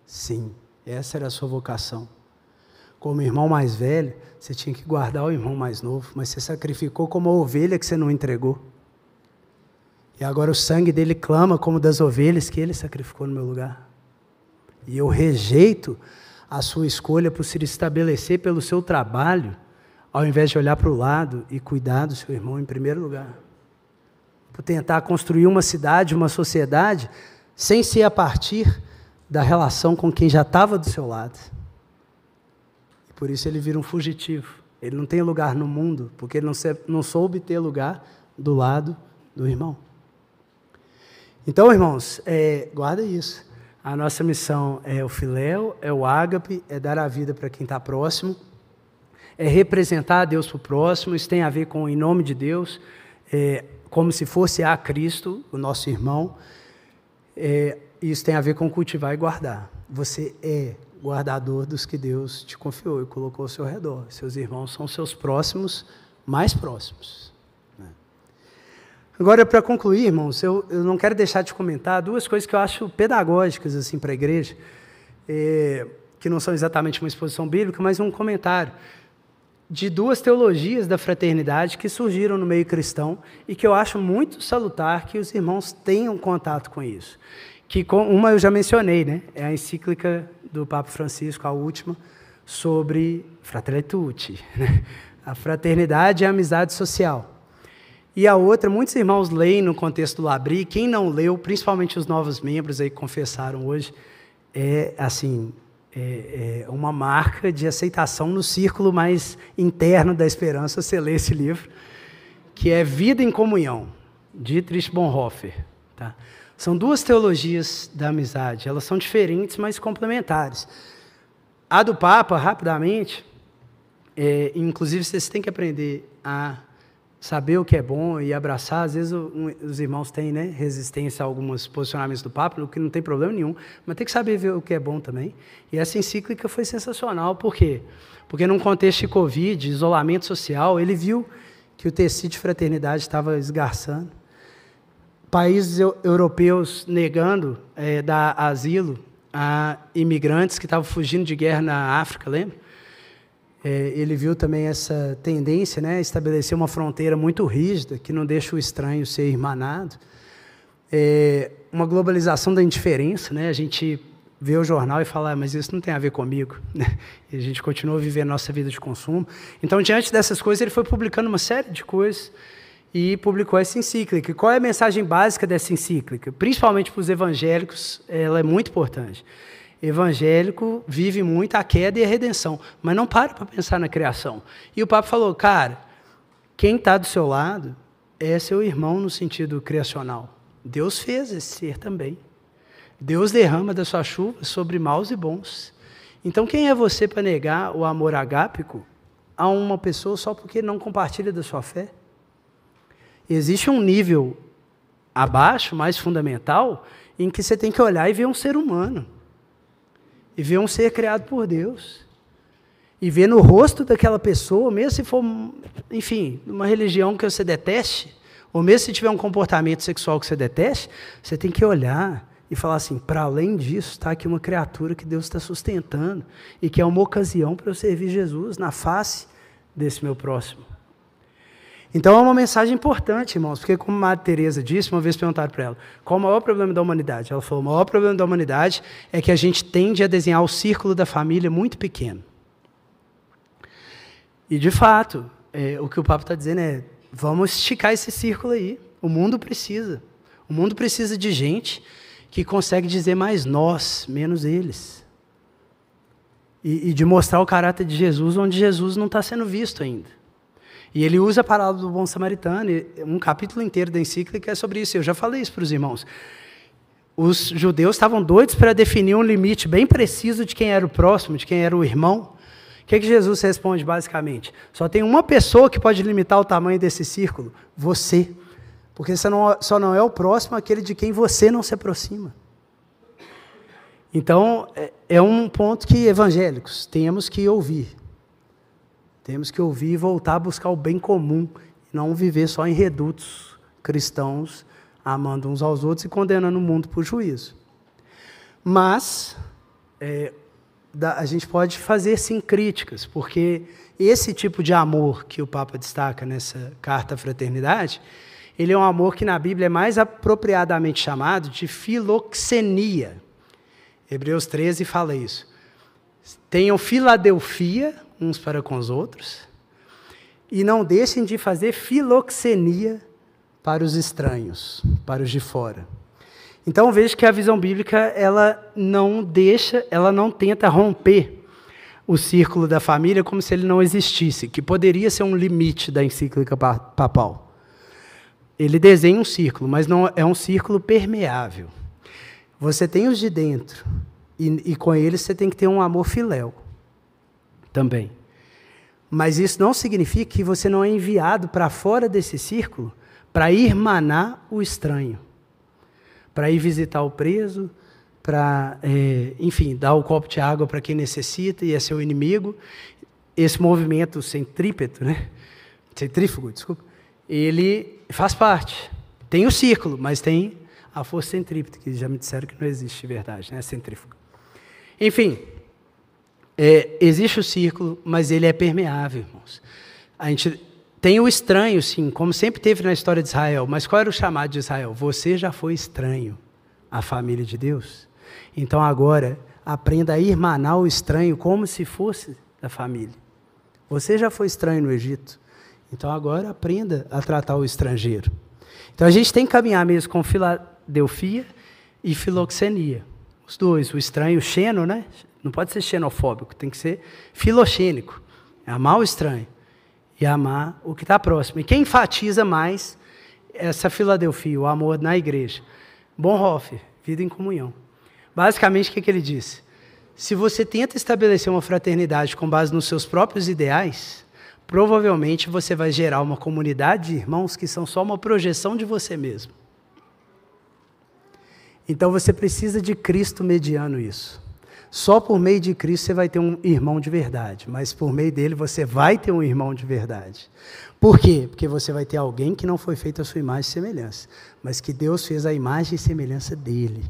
Sim. Essa era a sua vocação. Como irmão mais velho, você tinha que guardar o irmão mais novo, mas você sacrificou como a ovelha que você não entregou. E agora o sangue dele clama como das ovelhas que ele sacrificou no meu lugar. E eu rejeito a sua escolha por se estabelecer pelo seu trabalho, ao invés de olhar para o lado e cuidar do seu irmão em primeiro lugar. Por tentar construir uma cidade, uma sociedade, sem ser a partir da relação com quem já estava do seu lado. E por isso ele vira um fugitivo. Ele não tem lugar no mundo, porque ele não soube ter lugar do lado do irmão. Então, irmãos, guarda isso. A nossa missão é o filéu, é o ágape, é dar a vida para quem está próximo, é representar a Deus para o próximo, isso tem a ver com em nome de Deus, como se fosse a Cristo, o nosso irmão, isso tem a ver com cultivar e guardar. Você é guardador dos que Deus te confiou e colocou ao seu redor. Seus irmãos são seus próximos, mais próximos. Agora, para concluir, irmãos, eu não quero deixar de comentar duas coisas que eu acho pedagógicas assim, para a igreja, que não são exatamente uma exposição bíblica, mas um comentário, de duas teologias da fraternidade que surgiram no meio cristão e que eu acho muito salutar que os irmãos tenham contato com isso. Uma eu já mencionei, né? É a encíclica do Papa Francisco, a última, sobre Fratelli Tutti, né? A fraternidade e a amizade social. E a outra, muitos irmãos leem no contexto do Labri, quem não leu, principalmente os novos membros aí que confessaram hoje, é uma marca de aceitação no círculo mais interno da esperança, você lê esse livro, que é Vida em Comunhão, de Bonhoeffer. Tá? São duas teologias da amizade, elas são diferentes, mas complementares. A do Papa, rapidamente, inclusive vocês têm que aprender a saber o que é bom e abraçar, às vezes os irmãos têm, né, resistência a alguns posicionamentos do Papa, o que não tem problema nenhum, mas tem que saber ver o que é bom também. E essa encíclica foi sensacional, por quê? Porque num contexto de Covid, isolamento social, ele viu que o tecido de fraternidade estava esgarçando, países europeus negando dar asilo a imigrantes que estavam fugindo de guerra na África, lembra? Ele viu também essa tendência, né, a estabelecer uma fronteira muito rígida, que não deixa o estranho ser irmanado. Uma globalização da indiferença, né, a gente vê o jornal e fala, mas isso não tem a ver comigo, né? E a gente continua a viver a nossa vida de consumo. Então, diante dessas coisas, ele foi publicando uma série de coisas e publicou essa encíclica. Qual é a mensagem básica dessa encíclica? Principalmente para os evangélicos, ela é muito importante. Evangélico vive muito a queda e a redenção, mas não para pensar na criação. E o Papa falou, cara, quem está do seu lado é seu irmão no sentido criacional. Deus fez esse ser também. Deus derrama da sua chuva sobre maus e bons. Então, quem é você para negar o amor agápico a uma pessoa só porque não compartilha da sua fé? Existe um nível abaixo, mais fundamental, em que você tem que olhar e ver um ser humano. E ver um ser criado por Deus. E ver no rosto daquela pessoa, mesmo se for, enfim, uma religião que você deteste, ou mesmo se tiver um comportamento sexual que você deteste, você tem que olhar e falar assim, para além disso, está aqui uma criatura que Deus está sustentando e que é uma ocasião para eu servir Jesus na face desse meu próximo. Então, é uma mensagem importante, irmãos, porque como a Madre Teresa disse, uma vez perguntaram para ela, qual o maior problema da humanidade? Ela falou, o maior problema da humanidade é que a gente tende a desenhar o círculo da família muito pequeno. E, de fato, o que o Papa está dizendo é, vamos esticar esse círculo aí. O mundo precisa. O mundo precisa de gente que consegue dizer mais nós, menos eles. E de mostrar o caráter de Jesus onde Jesus não está sendo visto ainda. E ele usa a parábola do bom samaritano, um capítulo inteiro da encíclica é sobre isso. Eu já falei isso para os irmãos. Os judeus estavam doidos para definir um limite bem preciso de quem era o próximo, de quem era o irmão. O que é que Jesus responde, basicamente? Só tem uma pessoa que pode limitar o tamanho desse círculo, você. Porque você só não é o próximo aquele de quem você não se aproxima. Então, é um ponto que evangélicos temos que ouvir. Temos que ouvir e voltar a buscar o bem comum, não viver só em redutos cristãos, amando uns aos outros e condenando o mundo para o juízo. Mas, a gente pode fazer, sim, críticas, porque esse tipo de amor que o Papa destaca nessa carta à fraternidade, ele é um amor que na Bíblia é mais apropriadamente chamado de filoxenia. Hebreus 13 fala isso. Tenham filadelfia uns para com os outros e não deixem de fazer filoxenia para os estranhos, para os de fora. Então, vejo que a visão bíblica, ela não tenta romper o círculo da família como se ele não existisse, que poderia ser um limite da encíclica papal. Ele desenha um círculo, mas não é um círculo permeável. Você tem os de dentro, e com eles você tem que ter um amor filéu também. Mas isso não significa que você não é enviado para fora desse círculo para irmanar o estranho, para ir visitar o preso, para, enfim, dar o copo de água para quem necessita e é seu inimigo. Esse movimento centrífugo, ele faz parte. Tem o círculo, mas tem a força centrípeta, que já me disseram que não existe de verdade, né? Centrífuga. Enfim, existe o círculo, mas ele é permeável, irmãos. A gente tem o estranho, sim, como sempre teve na história de Israel. Mas qual era o chamado de Israel? Você já foi estranho à família de Deus. Então agora, aprenda a irmanar o estranho como se fosse da família. Você já foi estranho no Egito. Então agora aprenda a tratar o estrangeiro. Então a gente tem que caminhar mesmo com filadelfia e filoxenia. Os dois, o estranho, o xeno, né? Não pode ser xenofóbico, tem que ser filoxênico. É amar o estranho e amar o que está próximo. E quem enfatiza mais essa filadelfia, o amor na igreja? Bonhoeffer, Vida em Comunhão. Basicamente, o que ele disse? Se você tenta estabelecer uma fraternidade com base nos seus próprios ideais, provavelmente você vai gerar uma comunidade de irmãos que são só uma projeção de você mesmo. Então, você precisa de Cristo mediando isso. Só por meio de Cristo você vai ter um irmão de verdade, mas por meio dele você vai ter um irmão de verdade. Por quê? Porque você vai ter alguém que não foi feito a sua imagem e semelhança, mas que Deus fez a imagem e semelhança dele.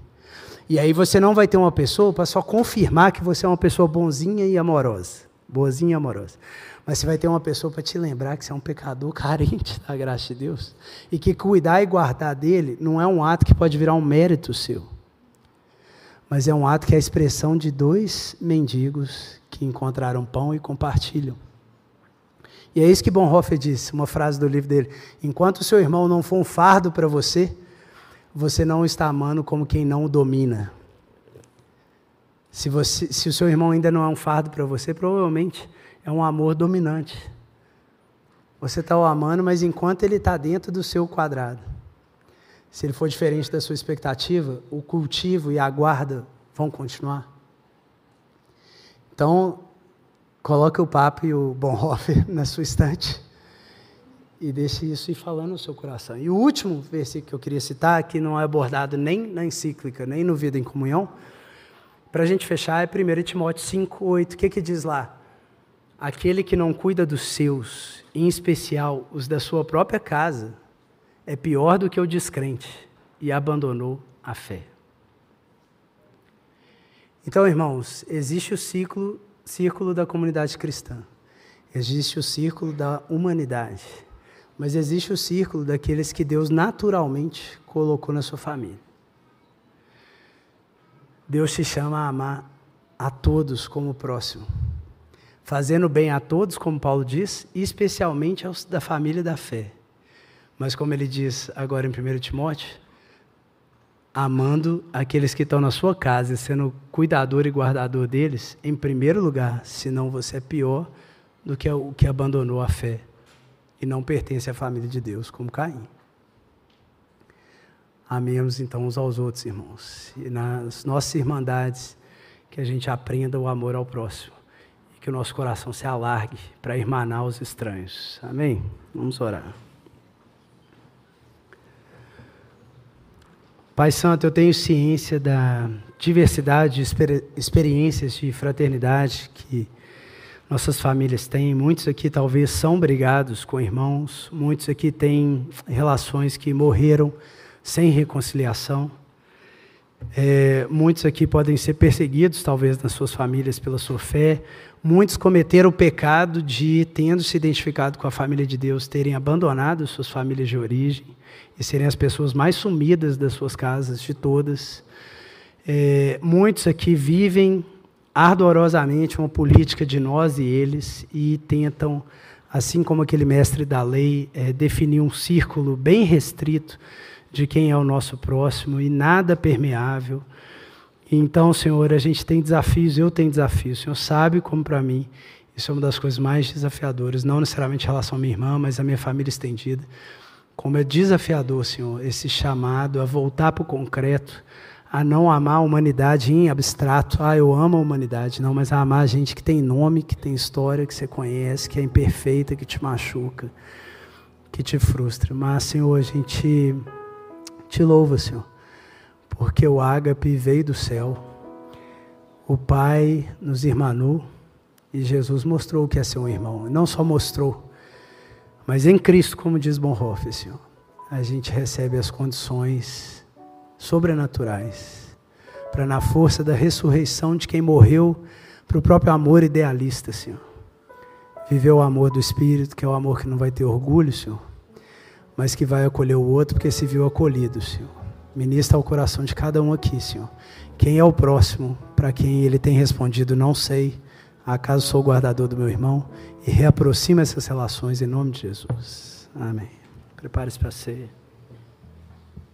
E aí você não vai ter uma pessoa para só confirmar que você é uma pessoa bonzinha e amorosa, boazinha e amorosa, mas você vai ter uma pessoa para te lembrar que você é um pecador carente da graça de Deus e que cuidar e guardar dele não é um ato que pode virar um mérito seu. Mas é um ato que é a expressão de dois mendigos que encontraram pão e compartilham. E é isso que Bonhoeffer disse, uma frase do livro dele. Enquanto o seu irmão não for um fardo para você, você não está amando como quem não o domina. Se o seu irmão ainda não é um fardo para você, provavelmente é um amor dominante. Você está o amando, mas enquanto ele está dentro do seu quadrado. Se ele for diferente da sua expectativa, o cultivo e a guarda vão continuar. Então, coloque o Papa e o Bonhoeffer na sua estante e deixe isso ir falando no seu coração. E o último versículo que eu queria citar, que não é abordado nem na encíclica, nem no Vida em Comunhão, para a gente fechar, é 1 Timóteo 5:8. O que diz lá? Aquele que não cuida dos seus, em especial os da sua própria casa, é pior do que o descrente e abandonou a fé. Então, irmãos, existe o círculo da comunidade cristã, existe o círculo da humanidade, mas existe o círculo daqueles que Deus naturalmente colocou na sua família. Deus te chama a amar a todos como próximo. fazendo bem a todos, como Paulo diz, e especialmente aos da família da fé. Mas como ele diz agora em 1 Timóteo, amando aqueles que estão na sua casa, sendo cuidador e guardador deles, em primeiro lugar, senão você é pior do que o que abandonou a fé e não pertence à família de Deus, como Caim. Amemos então uns aos outros, irmãos, e nas nossas irmandades, que a gente aprenda o amor ao próximo, e que o nosso coração se alargue para irmanar os estranhos. Amém? Vamos orar. Pai Santo, eu tenho ciência da diversidade de experiências de fraternidade que nossas famílias têm. Muitos aqui talvez são brigados com irmãos, muitos aqui têm relações que morreram sem reconciliação. Muitos aqui podem ser perseguidos, talvez, nas suas famílias pela sua fé. Muitos cometeram o pecado de, tendo se identificado com a família de Deus, terem abandonado suas famílias de origem e serem as pessoas mais sumidas das suas casas, de todas. Muitos aqui vivem ardorosamente uma política de nós e eles e tentam, assim como aquele mestre da lei, definir um círculo bem restrito de quem é o nosso próximo e nada permeável. Então, Senhor, a gente tem desafios, eu tenho desafios. O Senhor sabe como para mim, isso é uma das coisas mais desafiadoras, não necessariamente em relação à minha irmã, mas à minha família estendida. Como é desafiador, Senhor, esse chamado a voltar para o concreto, a não amar a humanidade em abstrato. Ah, eu amo a humanidade. Não, mas a amar a gente que tem nome, que tem história, que você conhece, que é imperfeita, que te machuca, que te frustra. Mas, Senhor, a gente te louva, Senhor, porque o ágape veio do céu, o Pai nos irmanou e Jesus mostrou o que é ser um irmão. Não só mostrou, mas em Cristo, como diz Bonhoeffer, Senhor, a gente recebe as condições sobrenaturais para, na força da ressurreição de quem morreu para o próprio amor idealista, Senhor, viver o amor do Espírito, que é o amor que não vai ter orgulho, Senhor, mas que vai acolher o outro porque se viu acolhido, Senhor. Ministra ao coração de cada um aqui, Senhor. Quem é o próximo para quem ele tem respondido, não sei, acaso sou o guardador do meu irmão? E reaproxima essas relações em nome de Jesus. Amém. Prepare-se para a ceia.